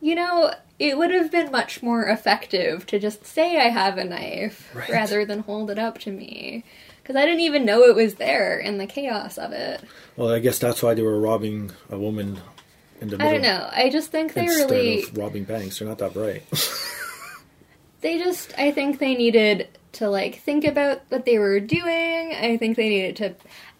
You know, it would have been much more effective to just say I have a knife rather than hold it up to me. Because I didn't even know it was there in the chaos of it. Well, I guess that's why they were robbing a woman in the middle. I don't know. I just think they really... Instead of robbing banks, they're not that bright. They just... I think they needed to, like, think about what they were doing. I think they needed to...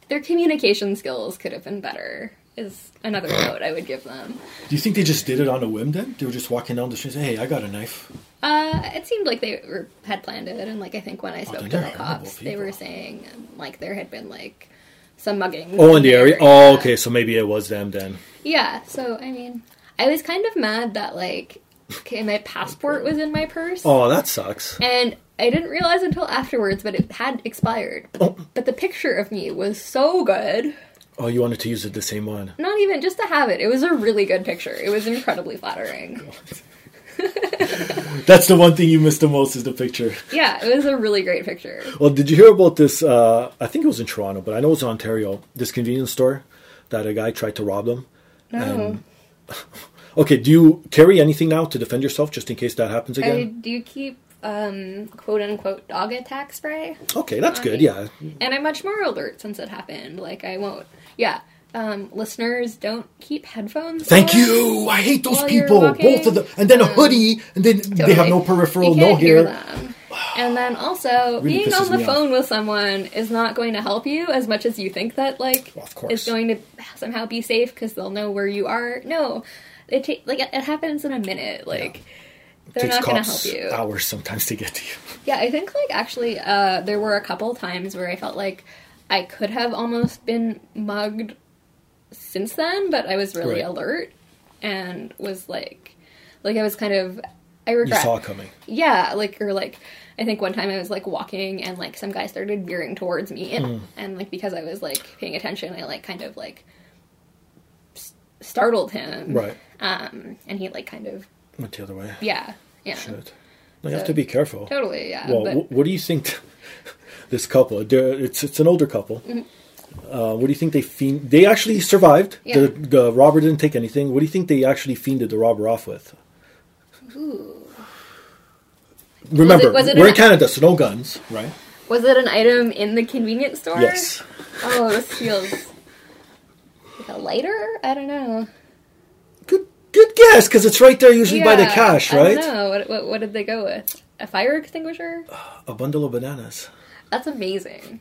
Their communication skills could have been better. Is another note I would give them. Do you think they just did it on a whim then? They were just walking down the street and saying, hey, I got a knife. It seemed like they had planned it. And, like, I think when I spoke to the cops, they were saying, like, there had been, like, some mugging. Oh, in the area? Oh, okay, so maybe it was them then. Yeah, so, I mean, I was kind of mad that, like, okay, my passport was in my purse. Oh, that sucks. And I didn't realize until afterwards, but it had expired. But the picture of me was so good. Oh, you wanted to use it, the same one? Not even, just to have it. It was a really good picture. It was incredibly flattering. That's the one thing you missed the most, is the picture. Yeah, it was a really great picture. Well, did you hear about this, I think it was in Toronto, but I know it was in Ontario, this convenience store that a guy tried to rob them? No. And, okay, do you carry anything now to defend yourself, just in case that happens again? Do you keep, quote-unquote, dog attack spray? Okay, that's good, yeah. And I'm much more alert since it happened. Like, I won't. Yeah. Listeners, don't keep headphones. Thank you. I hate those people. Both of them. And then a hoodie, and then totally. They have no peripheral, no hair. And then also, really being on the phone with someone is not going to help you as much as you think that, like, well, of course, it's going to somehow be safe because they'll know where you are. No, it happens in a minute. Like, yeah. They're not going to help you. Hours sometimes to get to you. Yeah, I think like actually there were a couple times where I felt like I could have almost been mugged since then, but I was really alert and was like I was kind of, I regret. You saw it coming. Yeah, I think one time I was like walking and like some guy started veering towards me and like because I was like paying attention, I like kind of like startled him. Right. And he like kind of went the other way. Yeah. Yeah. Shit. You have to be careful. Totally, yeah. Well, but what do you think this couple, it's an older couple. Mm-hmm. What do you think they actually survived? Yeah. The robber didn't take anything. What do you think they actually fiended the robber off with? Ooh. Remember, was it we're in Canada, so no guns, right? Was it an item in the convenience store? Yes. Oh, this feels like a lighter? I don't know. Good guess, because it's right there usually by the cash, right? I don't know. What did they go with? A fire extinguisher? A bundle of bananas. That's amazing.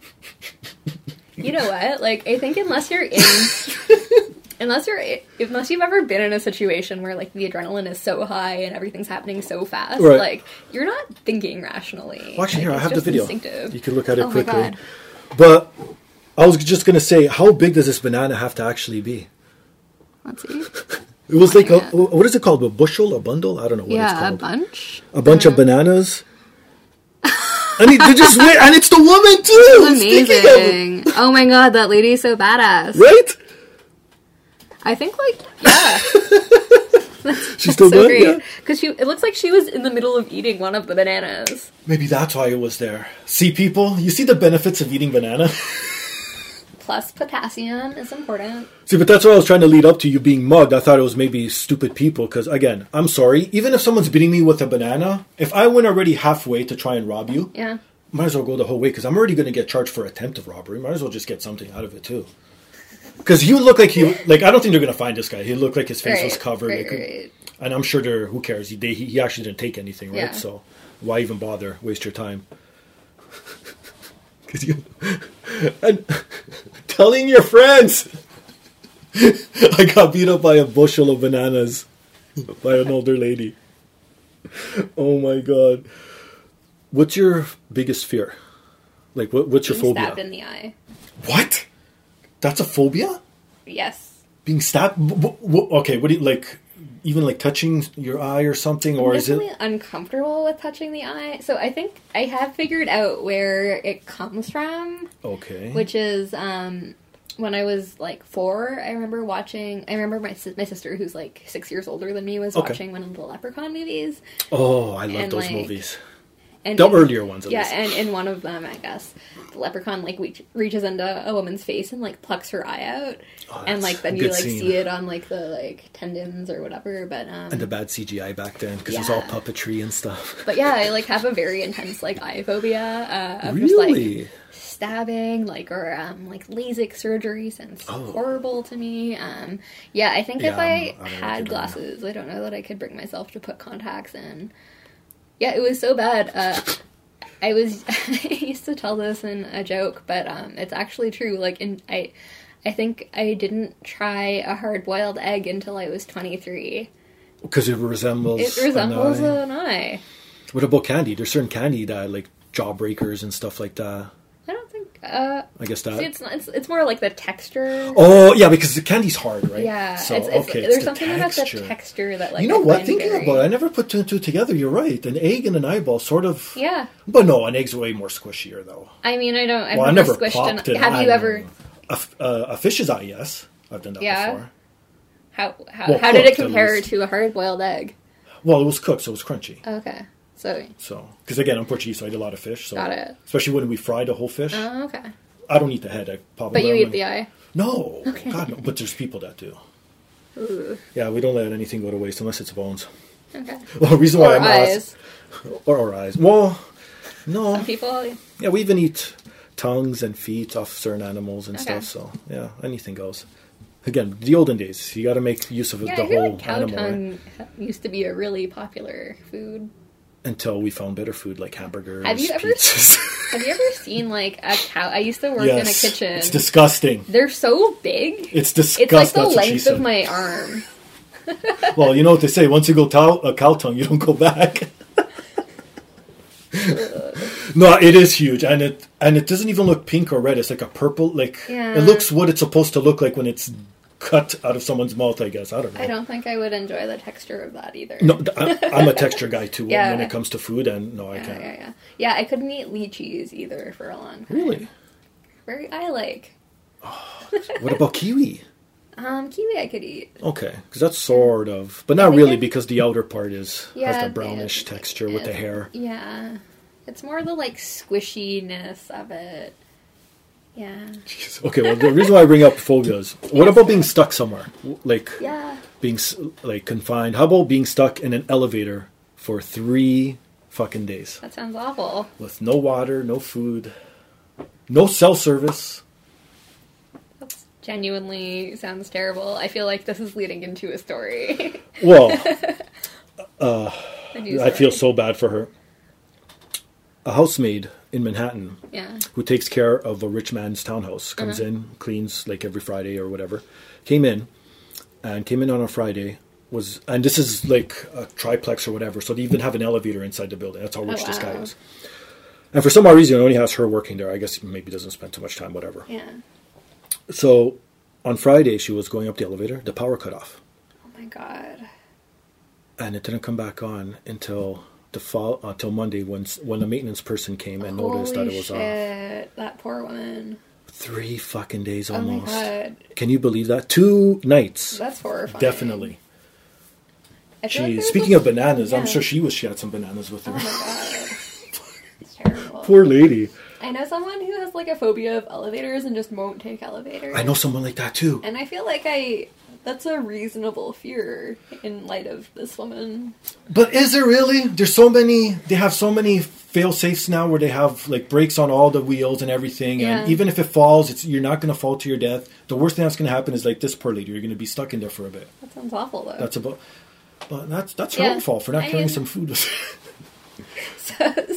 You know what? Like, I think unless you've ever been in a situation where like the adrenaline is so high and everything's happening so fast, right, like you're not thinking rationally. Well, actually, here I have the video. Instinctive. You can look at it quickly. My God. But I was just gonna say, how big does this banana have to actually be? Let's see. It was like what is it called? A bushel, a bundle? I don't know what it's called. Yeah, a bunch. A bunch of bananas. And they're just weird. And it's the woman too. That's amazing. Oh my God, that lady is so badass. Right? I think like yeah. She's still so good. Because it looks like she was in the middle of eating one of the bananas. Maybe that's why it was there. See, people, you see the benefits of eating banana. Plus, potassium is important. See, but that's what I was trying to lead up to you being mugged. I thought it was maybe stupid people because, again, I'm sorry. Even if someone's beating me with a banana, if I went already halfway to try and rob you, might as well go the whole way because I'm already going to get charged for attempt of robbery. Might as well just get something out of it, too. Because you look like I don't think they're going to find this guy. He looked like his face was covered. Right. And I'm sure who cares? He actually didn't take anything, right? Yeah. So why even bother? Waste your time. And telling your friends, I got beat up by a bushel of bananas by an older lady. Oh my God! What's your biggest fear? Like, what's your phobia? Being stabbed in the eye. What? That's a phobia? Yes. Being stabbed? Okay. What do you like? Even like touching your eye or something, or is it uncomfortable with touching the eye? So I think I have figured out where it comes from. Okay, which is when I was like 4, I remember watching. I remember my sister, who's like 6 years older than me, was watching one of the Leprechaun movies. Oh, I love those movies. And the earlier ones, at least. And in one of them, I guess, the leprechaun, like, reaches into a woman's face and, like, plucks her eye out. Oh, and, like, then you, like, see it on, like, the, like, tendons or whatever, but, And the bad CGI back then, because it was all puppetry and stuff. But, yeah, I, like, have a very intense, like, eye phobia. Really? Just, like, stabbing, like, or, like, LASIK surgery sounds horrible to me. Yeah, I think if I had glasses, I don't know that I could bring myself to put contacts in. Yeah, it was so bad. I used to tell this in a joke, but it's actually true. Like, I think I didn't try a hard-boiled egg until I was 23. Because it resembles an eye. What about candy? There's certain candy that, like, jawbreakers and stuff like that. I don't think... I guess that. See, it's more like the texture. Oh yeah, because the candy's hard, right? Yeah. So there's something about the texture that, like, you know what? Thinking about it, I never put two and two together. You're right. An egg and an eyeball, sort of. Yeah. But no, an egg's way more squishier though. I mean, I don't. Well, I've never popped an eye. Have you ever? A fish's eye, yes. I've done that before. How did it compare to a hard-boiled egg? Well, it was cooked, so it was crunchy. Okay. So, because again, I'm Portuguese, so I eat a lot of fish. So, got it. Especially when we fried a whole fish. Oh, okay. I don't eat the head. I probably. But you eat the eye? No. Okay. God, no. But there's people that do. Ooh. Yeah, we don't let anything go to waste unless it's bones. Okay. Well, the reason why I'm eyes. Or our eyes. Well, no. Some people. Yeah, we even eat tongues and feet off certain animals and stuff. So, yeah, anything goes. Again, the olden days, you got to make use of the whole like cow animal. Tongue used to be a really popular food. Until we found better food like hamburgers. Have you ever seen like a cow? I used to work in a kitchen. It's disgusting. They're so big. It's disgusting. It's like the length of my arm. Well, you know what they say: once you go a cow tongue, you don't go back. No, it is huge, and it doesn't even look pink or red. It's like a purple. It looks what it's supposed to look like when it's cut out of someone's mouth, I guess. I don't know. I don't think I would enjoy the texture of that either. No, I'm a texture guy too when it comes to food, and no, I can't. Yeah, I couldn't eat lychees either for a long time. Really? Very eye-like. Oh, what about kiwi? Kiwi I could eat. Okay, because that's sort of, but not really, because the outer part has the brownish texture with the hair. Yeah. It's more the, like, squishiness of it. Yeah. Jeez. Okay, well, the reason why I bring up phobias, what about being stuck somewhere? Like, being, like, confined. How about being stuck in an elevator for 3 fucking days? That sounds awful. With no water, no food, no cell service. That genuinely sounds terrible. I feel like this is leading into a story. Well, I feel so bad for her. A housemaid in Manhattan who takes care of a rich man's townhouse comes in, cleans like every Friday or whatever, came in on a Friday, and this is like a triplex or whatever, so they even have an elevator inside the building. That's how rich this guy is. And for some odd reason, it only has her working there. I guess maybe doesn't spend too much time, whatever. Yeah. So on Friday, she was going up the elevator. The power cut off. Oh, my God. And it didn't come back on until... until Monday when the maintenance person came and noticed that it was off. That poor woman. 3 fucking days almost. Oh my God. Can you believe that? 2 nights. That's horrifying. Definitely. Speaking of bananas, I'm sure she had some bananas with her. Oh my God. It's terrible. Poor lady. I know someone who has like a phobia of elevators and just won't take elevators. I know someone like that too. And I feel like that's a reasonable fear in light of this woman. But is there really? There's so many... They have so many fail-safes now where they have, like, brakes on all the wheels and everything. Yeah. And even if it falls, you're not going to fall to your death. The worst thing that's going to happen is, like, this poor lady. You're going to be stuck in there for a bit. That sounds awful, though. But that's her own fault for not carrying some food.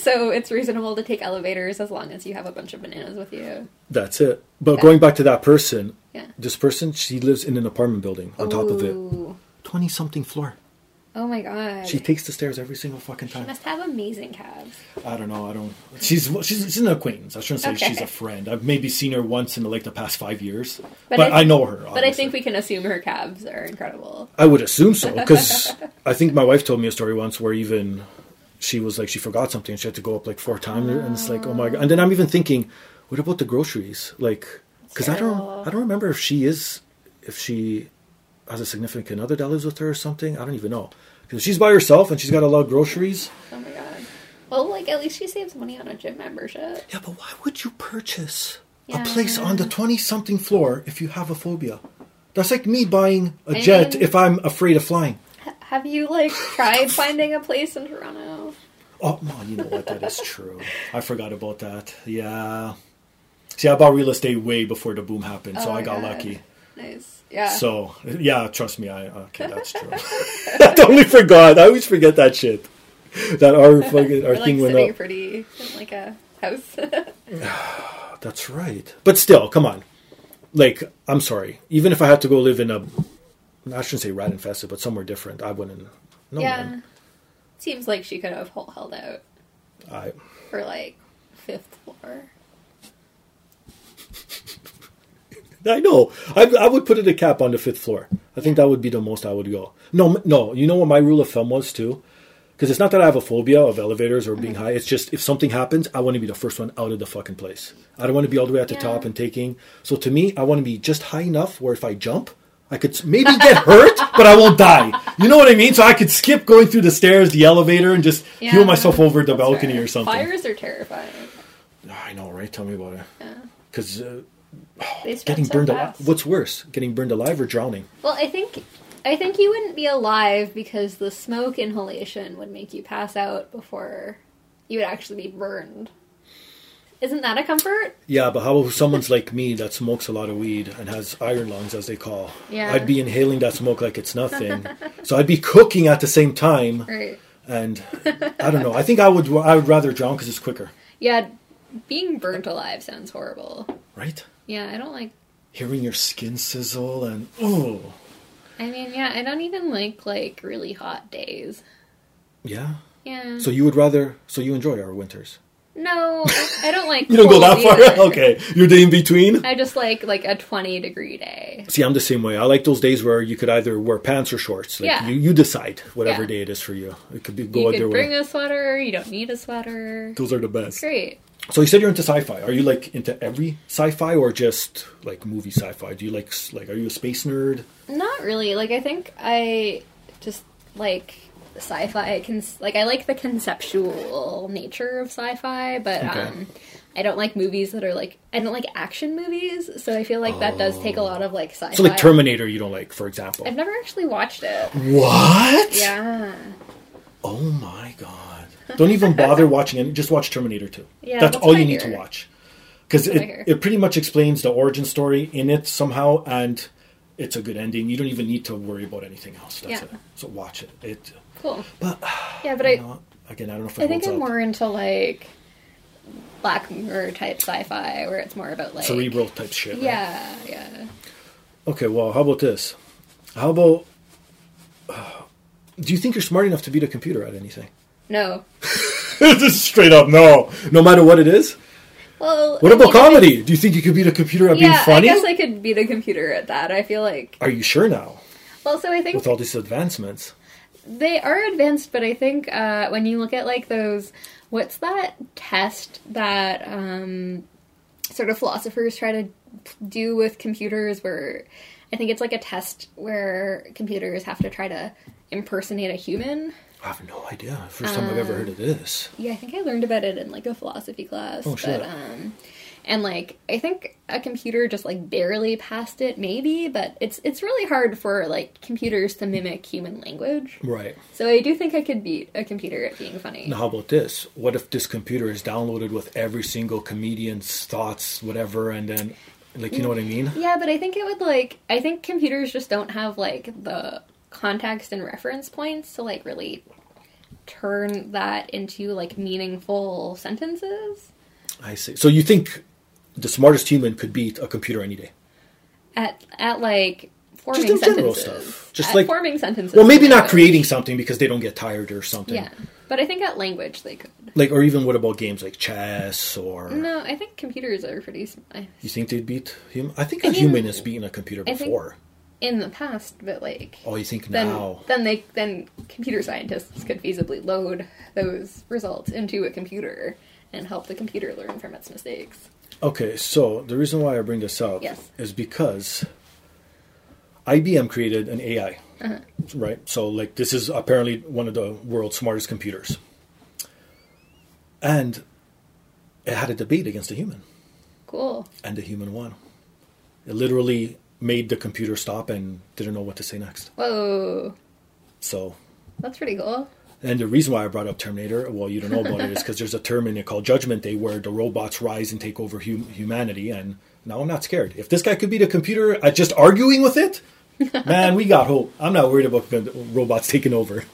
So it's reasonable to take elevators as long as you have a bunch of bananas with you. That's it. But going back to that person... Yeah. This person, she lives in an apartment building on top of it. 20-something floor. Oh, my God. She takes the stairs every single fucking time. She must have amazing calves. I don't know. She's an acquaintance. I shouldn't say she's a friend. I've maybe seen her once in, like, the past 5 years. But I know her, obviously. But I think we can assume her calves are incredible. I would assume so, because I think my wife told me a story once where even she was, like, she forgot something. And she had to go up, like, 4 times. Oh. And it's like, oh, my God. And then I'm even thinking, what about the groceries? Like... Because I don't remember if she has a significant other that lives with her or something. I don't even know. Because she's by herself and she's got a lot of groceries. Oh my God. Well, like, at least she saves money on a gym membership. Yeah, but why would you purchase a place on the 20-something floor if you have a phobia? That's like me buying a jet if I'm afraid of flying. Have you, like, tried finding a place in Toronto? Oh, no, you know what? That is true. I forgot about that. Yeah. See, I bought real estate way before the boom happened, so I got lucky. Nice. Yeah. So, yeah, trust me. Okay, that's true. I totally forgot. I always forget that shit. That our thing went up. Sitting pretty in, like, a house. That's right. But still, come on. Like, I'm sorry. Even if I had to go live in a, I shouldn't say rat infested, but somewhere different, I wouldn't. No, yeah. Man. Seems like she could have held out. For, like, 5th floor. I know. I would put it a cap on the fifth floor. I think that would be the most I would go. No. You know what my rule of thumb was too? Because it's not that I have a phobia of elevators or being high. It's just if something happens, I want to be the first one out of the fucking place. I don't want to be all the way at the top and taking. So to me, I want to be just high enough where if I jump, I could maybe get hurt, but I won't die. You know what I mean? So I could skip going through the stairs, the elevator, and just heal myself over the balcony or something. Fires are terrifying. I know, right? Tell me about it. Because getting burned alive. What's worse, getting burned alive or drowning? Well, I think you wouldn't be alive because the smoke inhalation would make you pass out before you would actually be burned. Isn't that a comfort? Yeah, but how about someone's like me that smokes a lot of weed and has iron lungs, as they call? Yeah. I'd be inhaling that smoke like it's nothing. So I'd be cooking at the same time. Right. And I don't know. I think I would rather drown because it's quicker. Yeah, being burnt alive sounds horrible. Right? Yeah, I don't like... Hearing your skin sizzle and... ooh. I mean, yeah, I don't even like really hot days. Yeah? Yeah. So you would rather... So you enjoy our winters? No, I don't like You don't go that far? Either. Okay. You're the in-between? I just like a 20-degree day. See, I'm the same way. I like those days where you could either wear pants or shorts. Like, yeah. You decide whatever day it is for you. It could be go out there with... You could bring a sweater. You don't need a sweater. Those are the best. Great. So you said you're into sci-fi. Are you like into every sci-fi or just like movie sci-fi? Do you like are you a space nerd? Not really. Like I think I just like sci-fi. I like the conceptual nature of sci-fi, but I don't like movies that are like I don't like action movies. So I feel like that does take a lot of like sci-fi. So like Terminator, you don't like, for example. I've never actually watched it. What? Yeah. Oh my god. Don't even bother watching it. Just watch Terminator 2. Yeah, that's all you need to watch. Because it pretty much explains the origin story in it somehow, and it's a good ending. You don't even need to worry about anything else. That's it. So watch it. Cool. But, I don't know if I think I'm more into, like, Black Mirror type sci-fi, where it's more about, like... Cerebral type shit, yeah, right? Yeah. Okay, well, how about this? How about... do you think you're smart enough to beat a computer at anything? No. Just straight up, no. No matter what it is? Well... What about comedy? Do you think you could beat a computer at being funny? Yeah, I guess I could beat a computer at that. I feel like... Are you sure now? Well, so I think... With all these advancements. They are advanced, but I think when you look at, like, those... What's that test that sort of philosophers try to do with computers where... I think it's, like, a test where computers have to try to impersonate a human... I have no idea. First time I've ever heard of this. Yeah, I think I learned about it in, like, a philosophy class. Oh, sure. But, and, like, I think a computer just, like, barely passed it, maybe, but it's really hard for, like, computers to mimic human language. Right. So I do think I could beat a computer at being funny. Now, how about this? What if this computer is downloaded with every single comedian's thoughts, whatever, and then, like, you know what I mean? Yeah, but I think it would, like, I think computers just don't have, like, the... context and reference points to like really turn that into like meaningful sentences. I see. So you think the smartest human could beat a computer any day? At like forming just sentences. General stuff. Just at like forming sentences. Well, maybe not creating something because they don't get tired or something. Yeah, but I think at language they could. Like, or even what about games like chess or? No, I think computers are pretty. You think they'd beat human? I think human has beaten a computer before. In the past, but like... Oh, you think now? Then computer scientists could feasibly load those results into a computer and help the computer learn from its mistakes. Okay, so the reason why I bring this up is because IBM created an AI, right? So like this is apparently one of the world's smartest computers. And it had a debate against a human. Cool. And the human won. It literally... made the computer stop and didn't know what to say next. Whoa. So. That's pretty cool. And the reason why I brought up Terminator, well, you don't know about it, is because there's a term in it called Judgment Day where the robots rise and take over humanity. And now I'm not scared. If this guy could beat a computer at just arguing with it, man, we got hope. I'm not worried about robots taking over.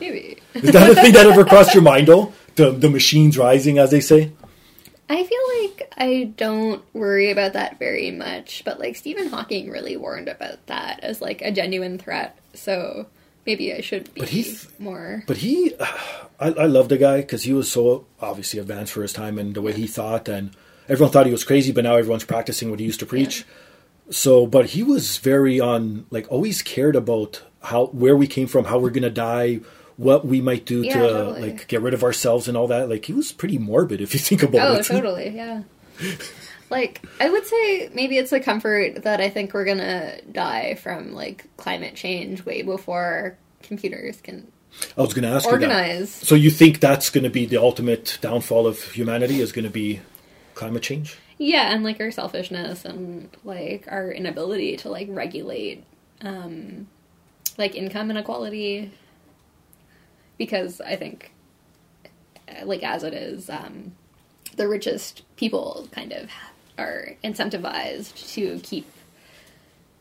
Maybe. Is that a thing that ever crossed your mind, though? The machines rising, as they say? I feel like I don't worry about that very much, but, like, Stephen Hawking really warned about that as, like, a genuine threat, so maybe I should be more... But I love the guy, because he was so, obviously, advanced for his time and the way he thought, and everyone thought he was crazy, but now everyone's practicing what he used to preach. So, but he was very on, like, always cared about how, where we came from, how we're going to die, what we might do to, totally. Like, get rid of ourselves and all that. Like, he was pretty morbid, if you think about it. Oh, totally, yeah. Like, I would say maybe it's a comfort that I think we're going to die from, like, climate change way before computers can I was going to ask organize. You that. So you think that's going to be the ultimate downfall of humanity is going to be climate change? Yeah, and, like, our selfishness and, like, our inability to, like, regulate, like, income inequality. Because I think, like, as it is, the richest people kind of are incentivized to keep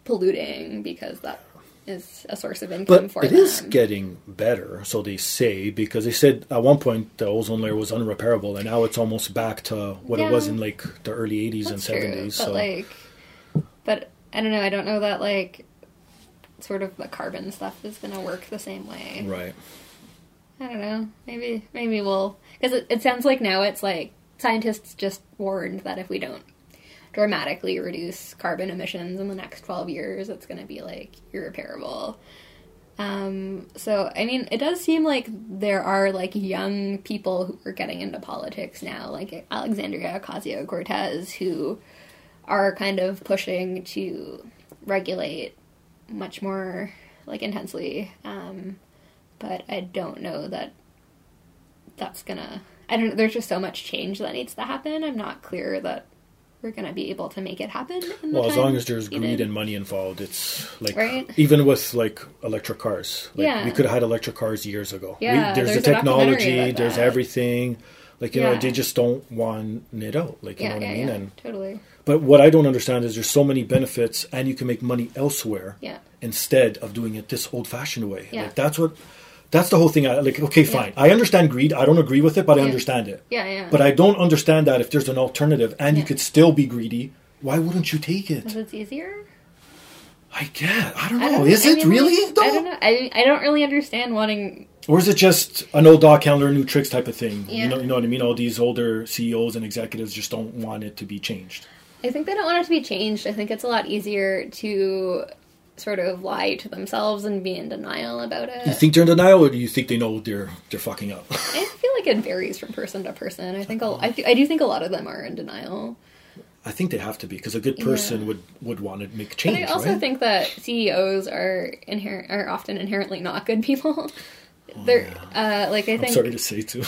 polluting because that is a source of income but for them. But it is getting better, so they say, because they said at one point the ozone layer was unrepairable, and now it's almost back to what it was in, like, the early 80s and 70s. True. But, so. Like, but I don't know that, like, sort of the carbon stuff is going to work the same way. Right. I don't know. Maybe we'll... Because it sounds like now it's, like, scientists just warned that if we don't dramatically reduce carbon emissions in the next 12 years, it's going to be, like, irreparable. So, I mean, it does seem like there are, like, young people who are getting into politics now, like Alexandria Ocasio-Cortez, who are kind of pushing to regulate much more, like, intensely, but I don't know that that's gonna... I don't know. There's just so much change that needs to happen. I'm not clear that we're gonna be able to make it happen in the Well, as long as there's greed and money involved, it's like... Right? Even with, like, electric cars. Like, we could have had electric cars years ago. Yeah, there's the technology, there's everything. Like, you know, they just don't want it out. Like, you know what I mean? Yeah, and, totally. But what I don't understand is there's so many benefits and you can make money elsewhere instead of doing it this old-fashioned way. Yeah. Like, that's what... That's the whole thing. Like, okay, fine. I understand greed. I don't agree with it, but I understand it. Yeah, yeah. But I don't understand that if there's an alternative and you could still be greedy, why wouldn't you take it? Because it's easier? I guess. I don't know. Is it really, though? I don't know. I don't really understand wanting... Or is it just an old dog calendar, new tricks type of thing? Yeah. You know what I mean? All these older CEOs and executives just don't want it to be changed. I think they don't want it to be changed. I think it's a lot easier to... sort of lie to themselves and be in denial about it. You think they're in denial, or do you think they know they're fucking up? I feel like it varies from person to person. I think I do think a lot of them are in denial. I think they have to be, because a good person would want to make change. But I also think that CEOs are often inherently not good people. I'm sorry to say too.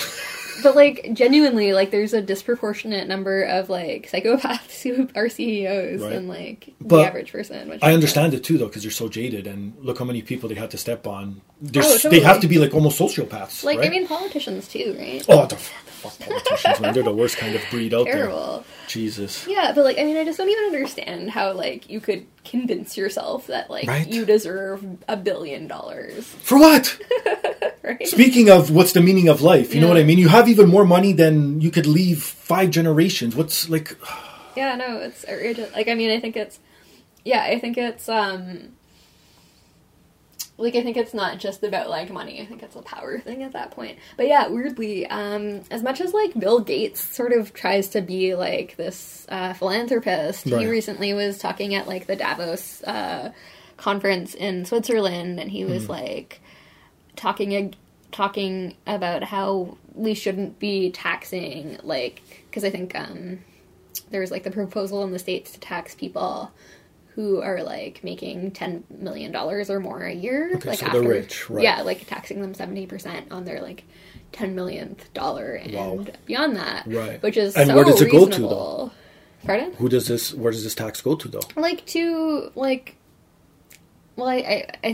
But, like, genuinely, like, there's a disproportionate number of, like, psychopaths who are CEOs than, like, the average person. Which I understand it, too, though, because they're so jaded, and look how many people they have to step on. They have to be, like, almost sociopaths, like, right? I mean, politicians, too, right? Oh, the fuck politicians, man. They're the worst kind of breed out Terrible. There. Jesus. Yeah, but, like, I mean, I just don't even understand how, like, you could convince yourself that, like, you deserve $1 billion. For what? Right? Speaking of what's the meaning of life, you know what I mean? You have even more money than you could leave 5 generations. What's, like... Yeah, no, it's outrageous. Like, I mean, I think it's... Yeah, I think it's, Like, I think it's not just about, like, money. I think it's a power thing at that point. But, yeah, weirdly, as much as, like, Bill Gates sort of tries to be, like, this philanthropist, he recently was talking at, like, the Davos conference in Switzerland, and he was, like, talking about how we shouldn't be taxing, like, because I think there was, like, the proposal in the States to tax people who are, like, making $10 million or more a year. Okay, like, so after, they're rich, right? Yeah, like, taxing them 70% on their, like, $10 millionth dollar and beyond that. Right. Which is and so where does it go to, though? Pardon? Where does this tax go to, though? Like, to, like... Well, now I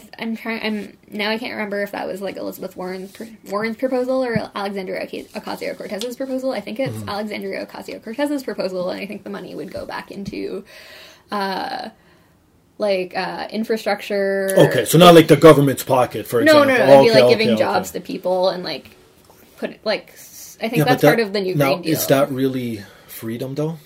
can't remember if that was, like, Elizabeth Warren's proposal or Alexandria Ocasio-Cortez's proposal. I think it's Alexandria Ocasio-Cortez's proposal, and I think the money would go back into, infrastructure. Okay, so not, like, the government's pocket, for example. No, it'd be, like, giving jobs to people and, like, I think that's part of the New Green Deal. Is that really freedom, though?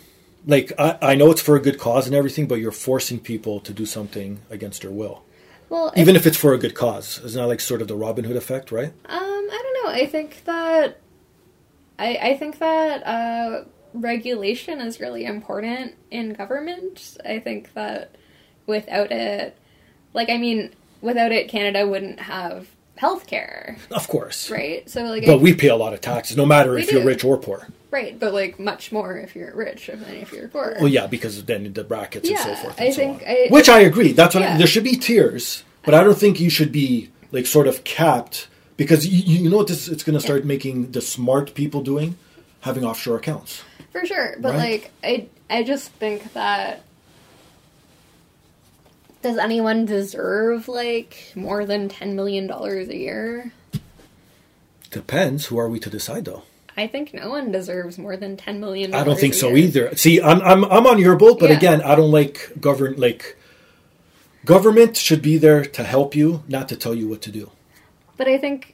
Like, I know it's for a good cause and everything, but you're forcing people to do something against their will. Well, even if it's for a good cause. It's not, like, sort of the Robin Hood effect, right? I don't know. I think that regulation is really important in government. I think that without it, like, I mean, without it, Canada wouldn't have healthcare. Of course. Right? So, like, but we pay a lot of taxes, no matter if you're rich or poor. Right, but, like, much more if you're rich than if you're poor. Oh, yeah, because then the brackets and so forth and so on. Which I agree. That's what there should be tiers, but I don't think you should be, like, sort of capped, because you know what this it's going to start making the smart people doing? Having offshore accounts. For sure, but, right? Like, I just think that... Does anyone deserve, like, more than $10 million a year? Depends. Who are we to decide, though? I think no one deserves more than $10 million a year. I don't think so either. See, I'm on your boat, but again, I don't like government should be there to help you, not to tell you what to do. But I think...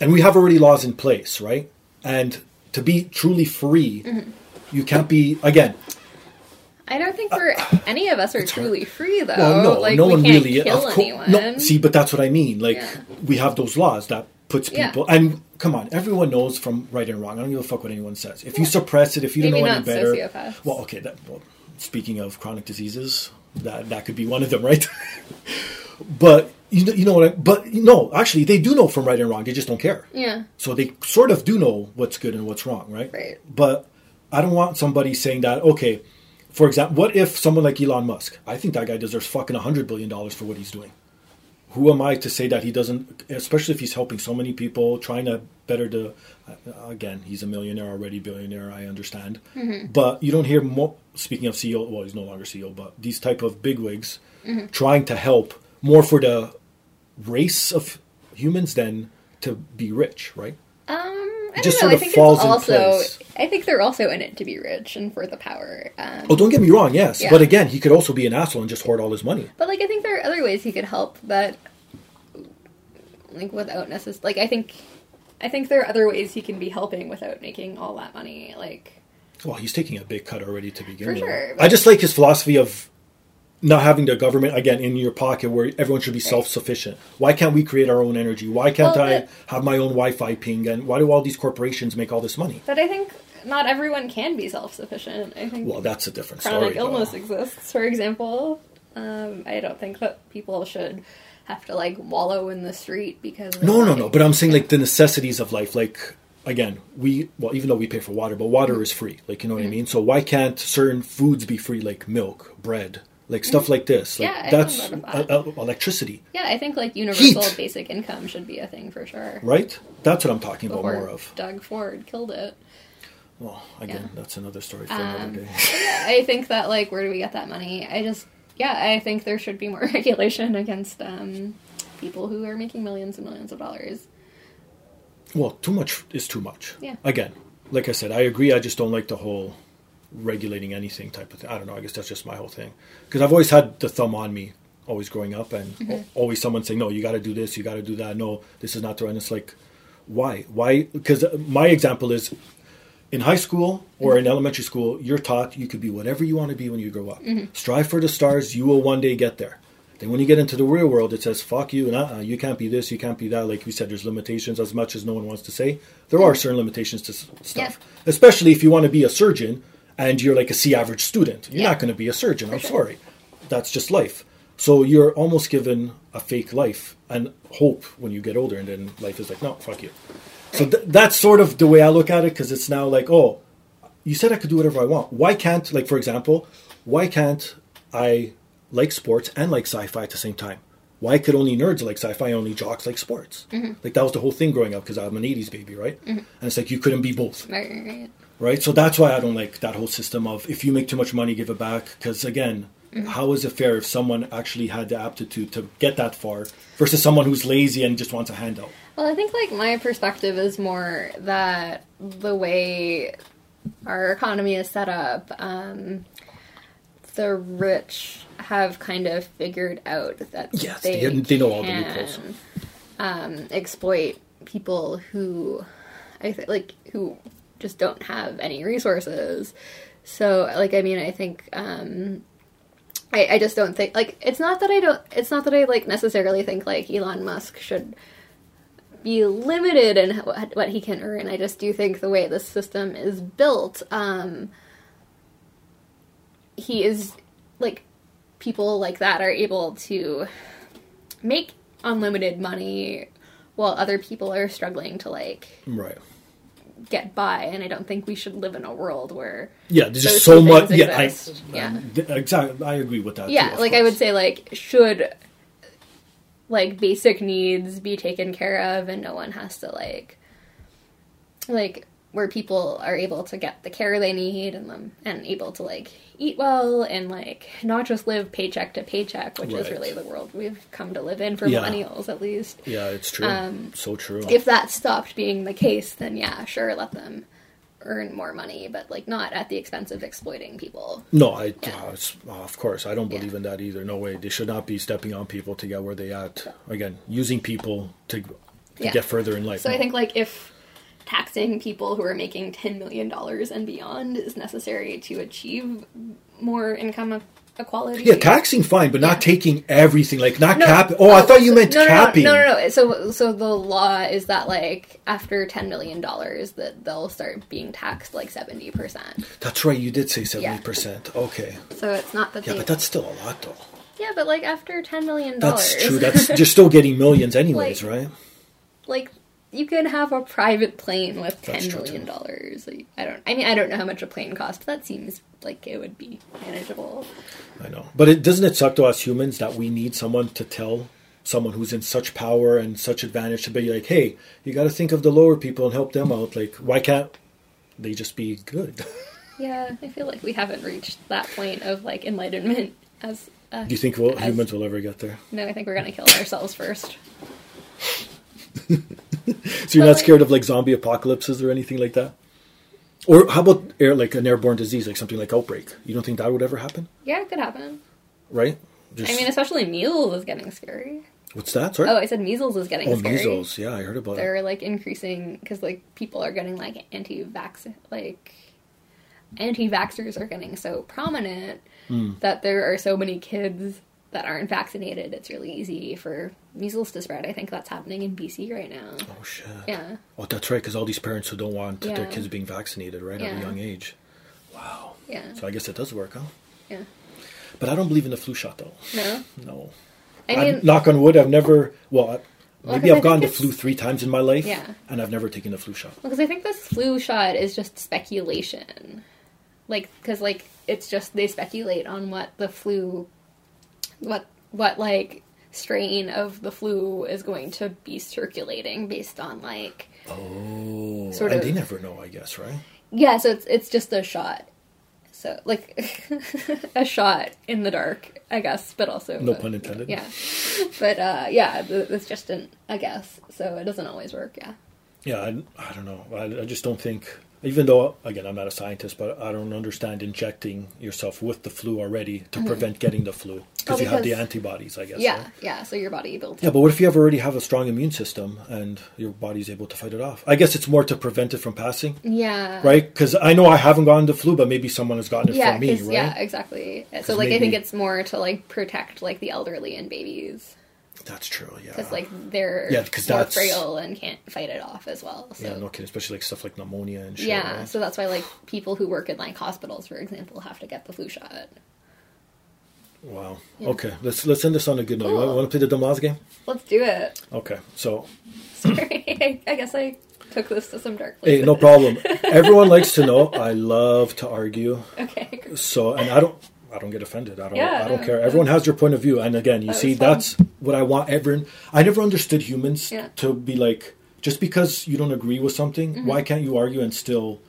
And we have already laws in place, right? And to be truly free, you can't be... Again... I don't think any of us are truly free, though. Well, no, like, no we one can't really kill anyone. No, see, but that's what I mean. Like, we have those laws that puts people... And come on, everyone knows from right and wrong. I don't give a fuck what anyone says. If you suppress it, if you don't know any better... Maybe not sociopaths. Well, okay, speaking of chronic diseases, that could be one of them, right? But... You know what? But no, actually, they do know from right and wrong. They just don't care. Yeah. So they sort of do know what's good and what's wrong, right? Right. But I don't want somebody saying that. Okay, for example, what if someone like Elon Musk? I think that guy deserves fucking $100 billion for what he's doing. Who am I to say that he doesn't? Especially if he's helping so many people, trying to better the. Again, he's a millionaire already, billionaire. I understand, but you don't hear more. Speaking of CEO, well, he's no longer CEO, but these type of bigwigs trying to help. More for the race of humans than to be rich, right? I don't know. I think they're also in it to be rich and for the power. Oh, don't get me wrong, yes. Yeah. But again, he could also be an asshole and just hoard all his money. But, like, I think there are other ways he could help that, like, without necessarily... Like, I think there are other ways he can be helping without making all that money, like... Well, he's taking a big cut already to begin with. For sure. I just like his philosophy of... Not having the government, again, in your pocket where everyone should be self-sufficient. Why can't we create our own energy? Why can't I have my own Wi-Fi ping? And why do all these corporations make all this money? But I think not everyone can be self-sufficient. I think that's a different story. Chronic illness exists, for example. I don't think that people should have to, like, wallow in the street because... No. But I'm saying, like, the necessities of life, like... Again, even though we pay for water, but water is free. Like, you know what I mean? So why can't certain foods be free, like milk, bread... Like, stuff like this. Like, that's electricity. Yeah, I think, like, universal basic income should be a thing for sure. Right? That's what I'm talking about more of. Doug Ford killed it. Well, again, that's another story for another day. Yeah, I think that, like, where do we get that money? I think there should be more regulation against people who are making millions and millions of dollars. Well, too much is too much. Yeah. Again, like I said, I agree. I just don't like the whole... regulating anything type of thing. I don't know. I guess that's just my whole thing. Because I've always had the thumb on me, always growing up, and always someone saying, no, you got to do this, you got to do that. No, this is not the right. And it's like, why? Because my example is in high school or in elementary school, you're taught you could be whatever you want to be when you grow up. Strive for the stars. You will one day get there. Then when you get into the real world, it says, fuck you. You can't be this. You can't be that. Like we said, there's limitations as much as no one wants to say. There are certain limitations to stuff, especially if you want to be a surgeon. And you're like a C average student. You're not going to be a surgeon. I'm sorry. That's just life. So you're almost given a fake life and hope when you get older. And then life is like, no, fuck you. So that's sort of the way I look at it. Because it's now like, oh, you said I could do whatever I want. Why can't, like, for example, I like sports and like sci-fi at the same time? Why could only nerds like sci-fi, only jocks like sports? Like that was the whole thing growing up because I'm an 80s baby, right? And it's like you couldn't be both. Right. Right? So that's why I don't like that whole system of if you make too much money, give it back. Because again, how is it fair if someone actually had the aptitude to get that far versus someone who's lazy and just wants a handout? Well, I think like my perspective is more that the way our economy is set up, the rich have kind of figured out that they know all the loopholes. Exploit people who who just don't have any resources. So, like, I mean, I think, I just don't think, like, it's not that I, like, necessarily think, like, Elon Musk should be limited in what he can earn. I just do think the way this system is built, he is, like, people like that are able to make unlimited money while other people are struggling to, like, right, get by. And I don't think we should live in a world where there's just so much exist. Exactly. I agree with that too, like, course. I would say, like, should, like, basic needs be taken care of and no one has to, like where people are able to get the care they need and able to, like, eat well and, like, not just live paycheck to paycheck, which is really the world we've come to live in for millennials, at least. Yeah, it's true. So true. If that stopped being the case, then, yeah, sure, let them earn more money, but, like, not at the expense of exploiting people. No, of course, I don't believe in that either. No way. They should not be stepping on people to get where they at. Again, using people to get further in life. So I think, like, if taxing people who are making $10 million and beyond is necessary to achieve more income equality. Yeah, taxing fine, but not taking everything. Like, not capping. Oh, I thought you meant capping. No. So the law is that, like, after $10 million, that they'll start being taxed, like, 70%. That's right. You did say 70%. Yeah. Okay. So it's not that. Yeah, but that's still a lot, though. Yeah, but, like, after $10 million. That's true. You're still getting millions anyways, like, right? Like, you can have a private plane with $10 million. Like, I don't know how much a plane costs, but that seems like it would be manageable. I know. But doesn't it suck to us humans that we need someone to tell someone who's in such power and such advantage to be like, hey, you got to think of the lower people and help them out. Like, why can't they just be good? Yeah, I feel like we haven't reached that point of, like, enlightenment as... do you think humans will ever get there? No, I think we're going to kill ourselves first. So you're not scared of, like, zombie apocalypses or anything like that? Or how about an airborne disease, like something like outbreak? You don't think that would ever happen? Yeah, it could happen. Right? Especially measles is getting scary. What's that? Sorry? Oh, I said measles is getting scary. Oh, measles. Yeah, I heard about They're, like, increasing because, like, people are getting, like, anti-vaxxers are getting so prominent that there are so many kids that aren't vaccinated. It's really easy for measles to spread. I think that's happening in BC right now. Oh, shit. Yeah. Oh, that's right, because all these parents who don't want their kids being vaccinated at a young age. Wow. Yeah. So I guess it does work, huh? Yeah. But I don't believe in the flu shot, though. No? No. I mean... knock on wood, I've never... Well, maybe I've gotten the flu 3 times in my life, and I've never taken the flu shot. Well, because I think this flu shot is just speculation. Like, because, like, it's just... They speculate on what the flu... what like strain of the flu is going to be circulating based on they never know, I guess, right? Yeah, so it's just a shot. So, like, a shot in the dark, I guess, but also no pun intended. Yeah, but it's just a guess, so it doesn't always work. Yeah. Yeah, I don't know. I just don't think. Even though, again, I'm not a scientist, but I don't understand injecting yourself with the flu already to prevent getting the flu. Because you have the antibodies, I guess. Yeah, right? Yeah, so your body builds up. Yeah, but what if you already have a strong immune system and your body's able to fight it off? I guess it's more to prevent it from passing. Yeah. Right? Because I know I haven't gotten the flu, but maybe someone has gotten it from me, right? Yeah, exactly. So, like, I think it's more to, like, protect, like, the elderly and babies. That's true, yeah. Because, like, they're more frail and can't fight it off as well. So. Yeah, no kidding. Especially, like, stuff like pneumonia and shit. Yeah, right? So that's why, like, people who work in, like, hospitals, for example, have to get the flu shot. Wow. Yeah. Okay, let's end this on a good note. Cool. You want to play the Dumbass game? Let's do it. Okay, so... Sorry, I guess I took this to some dark places. Hey, no problem. Everyone likes to know I love to argue. Okay. So, and I don't get offended. I don't care. Everyone has their point of view. And again, that's what I want everyone. I never understood humans to be like, just because you don't agree with something, why can't you argue and still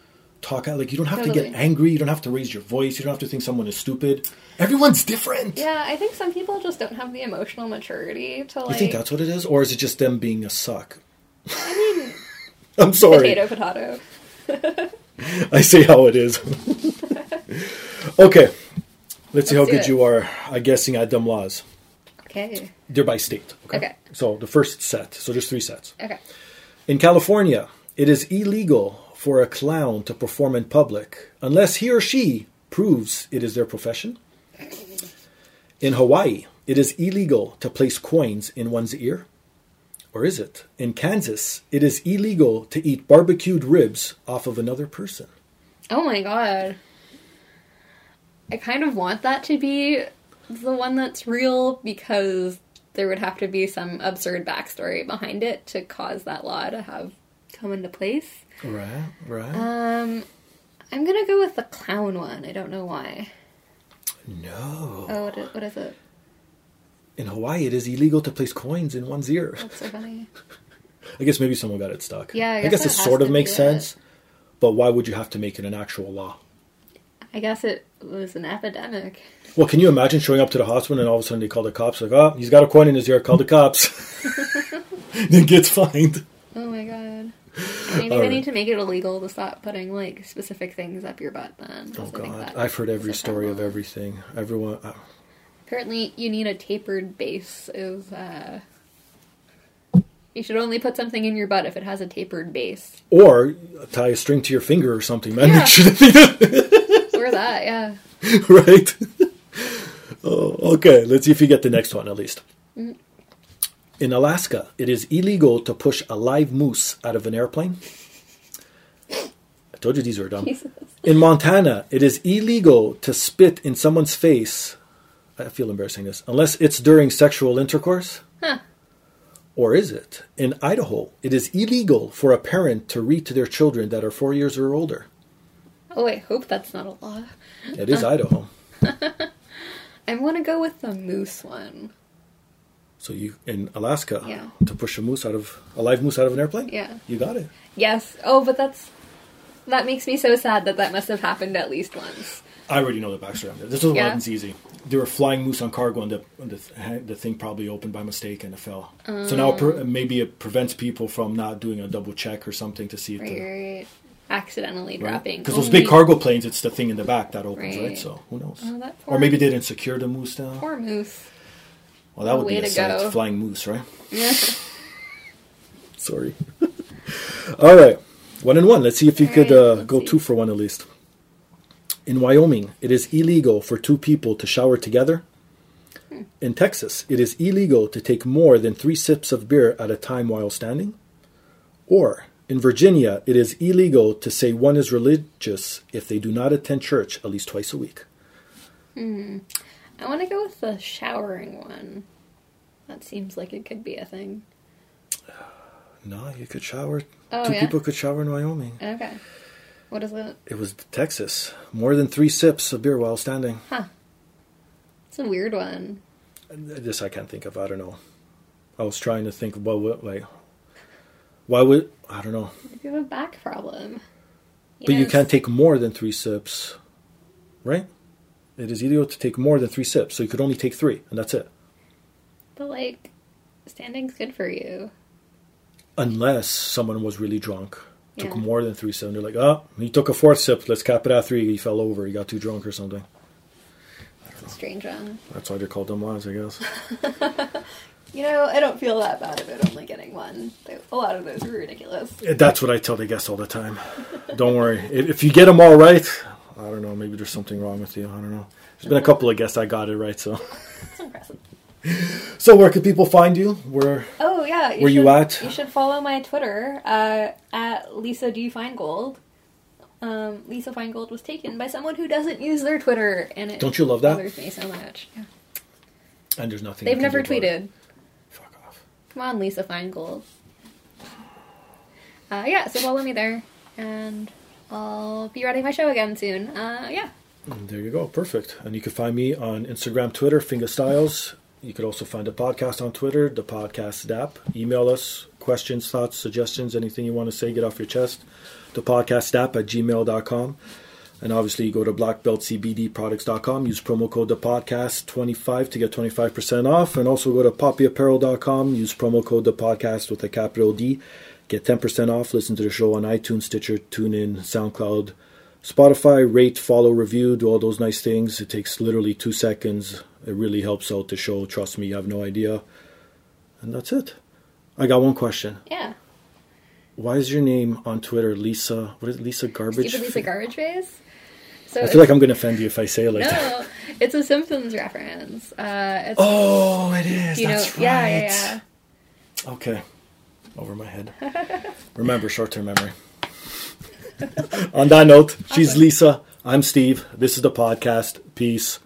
talk out? Like, you don't have to get angry. You don't have to raise your voice. You don't have to think someone is stupid. Everyone's different. Yeah, I think some people just don't have the emotional maturity to, like... You think that's what it is? Or is it just them being a suck? I mean... I'm sorry. Potato. I say how it is. Okay. Let's see how good you are at guessing at dumb laws. Okay. They're by state. Okay. So the first set. So there's 3 sets. Okay. In California, it is illegal for a clown to perform in public unless he or she proves it is their profession. In Hawaii, it is illegal to place coins in one's ear. Or is it? In Kansas, it is illegal to eat barbecued ribs off of another person. Oh my God. I kind of want that to be the one that's real because there would have to be some absurd backstory behind it to cause that law to have come into place. Right, right. I'm going to go with the clown one. I don't know why. No. Oh, what is it? In Hawaii, it is illegal to place coins in one's ear. That's so funny. I guess maybe someone got it stuck. Yeah, I guess it sort of makes sense. But why would you have to make it an actual law? I guess it was an epidemic. Well, can you imagine showing up to the hospital and all of a sudden they call the cops? Like, oh, he's got a coin in his ear. Call the cops. Then gets fined. Oh, my God. Maybe they need to make it illegal to stop putting, like, specific things up your butt then. Oh, God. I've heard every story of everything. Everyone... Apparently, you need a tapered base. You should only put something in your butt if it has a tapered base. Or tie a string to your finger or something, man. Yeah. Or that, yeah. Right? Oh, okay, let's see if you get the next one at least. Mm-hmm. In Alaska, it is illegal to push a live moose out of an airplane. I told you these were dumb. Jesus. In Montana, it is illegal to spit in someone's face... I feel embarrassed saying this. Unless it's during sexual intercourse. Huh. Or is it? In Idaho, it is illegal for a parent to read to their children that are 4 years or older. Oh, I hope that's not a law. It is Idaho. I want to go with the moose one. So you, in Alaska, yeah. To push a live moose out of an airplane? Yeah. You got it. Yes. Oh, but that makes me so sad that must have happened at least once. I already know the backstory on this. This is what happens easy. They were flying moose on cargo, and the thing probably opened by mistake, and it fell. So now maybe it prevents people from not doing a double check or something to see it. Right. Accidentally dropping. Because those big cargo planes, it's the thing in the back that opens, right? So who knows? Oh, or maybe they didn't secure the moose down. Poor moose. Well, that would be a sad flying moose, right? Yeah. Sorry. All right. 1 and 1. Let's see if you could go 2 for 1 at least. In Wyoming, it is illegal for 2 people to shower together. In Texas, it is illegal to take more than 3 sips of beer at a time while standing. Or, in Virginia, it is illegal to say one is religious if they do not attend church at least twice a week. I want to go with the showering one. That seems like it could be a thing. No, you could shower. Oh, 2 people could shower in Wyoming. Okay. What is that? It was Texas. More than 3 sips of beer while standing. Huh. It's a weird one. This I can't think of. I don't know. I was trying to think about why would... I don't know. If you have a back problem. You can't take more than 3 sips, right? It is illegal to take more than 3 sips, so you could only take 3, and that's it. But, standing's good for you. Unless someone was really drunk. Took more than 3 sips. They're like, oh, he took a 4th sip. Let's cap it at 3. He fell over. He got too drunk or something. Strange one. That's why they're called dumb lies, I guess. I don't feel that bad about only getting one. A lot of those are ridiculous. That's what I tell the guests all the time. Don't worry. If you get them all right, I don't know. Maybe there's something wrong with you. I don't know. There's been a couple of guests I got it right, so. That's impressive. So where can people find you? You at? You should follow my Twitter at Lisa D. Feingold. Lisa Feingold was taken by someone who doesn't use their Twitter, and it don't you love that? Bothers me so much. Yeah. And there's nothing they've never tweeted. Fuck off! Come on, Lisa Feingold. So follow me there, and I'll be writing my show again soon. There you go, perfect. And you can find me on Instagram, Twitter, Fingerstyles. You could also find the podcast on Twitter, the Podcast app. Email us questions, thoughts, suggestions, anything you want to say, get off your chest. The Podcast app at gmail.com. And obviously, you go to blackbeltcbdproducts.com. Use promo code thepodcast25 to get 25% off. And also go to poppyapparel.com. Use promo code thepodcast with a capital D. Get 10% off. Listen to the show on iTunes, Stitcher, TuneIn, SoundCloud, Spotify. Rate, follow, review, do all those nice things. It takes literally 2 seconds. It really helps out the show. Trust me, you have no idea. And that's it. I got one question. Yeah. Why is your name on Twitter Lisa? What is it, Lisa Garbage? Stupid Lisa Garbage Face? So I feel like I'm going to offend you if I say it that. No, it's a Simpsons reference. It is. That's right. Yeah. Okay. Over my head. Remember, short-term memory. On that note, she's Lisa. I'm Steve. This is the podcast. Peace.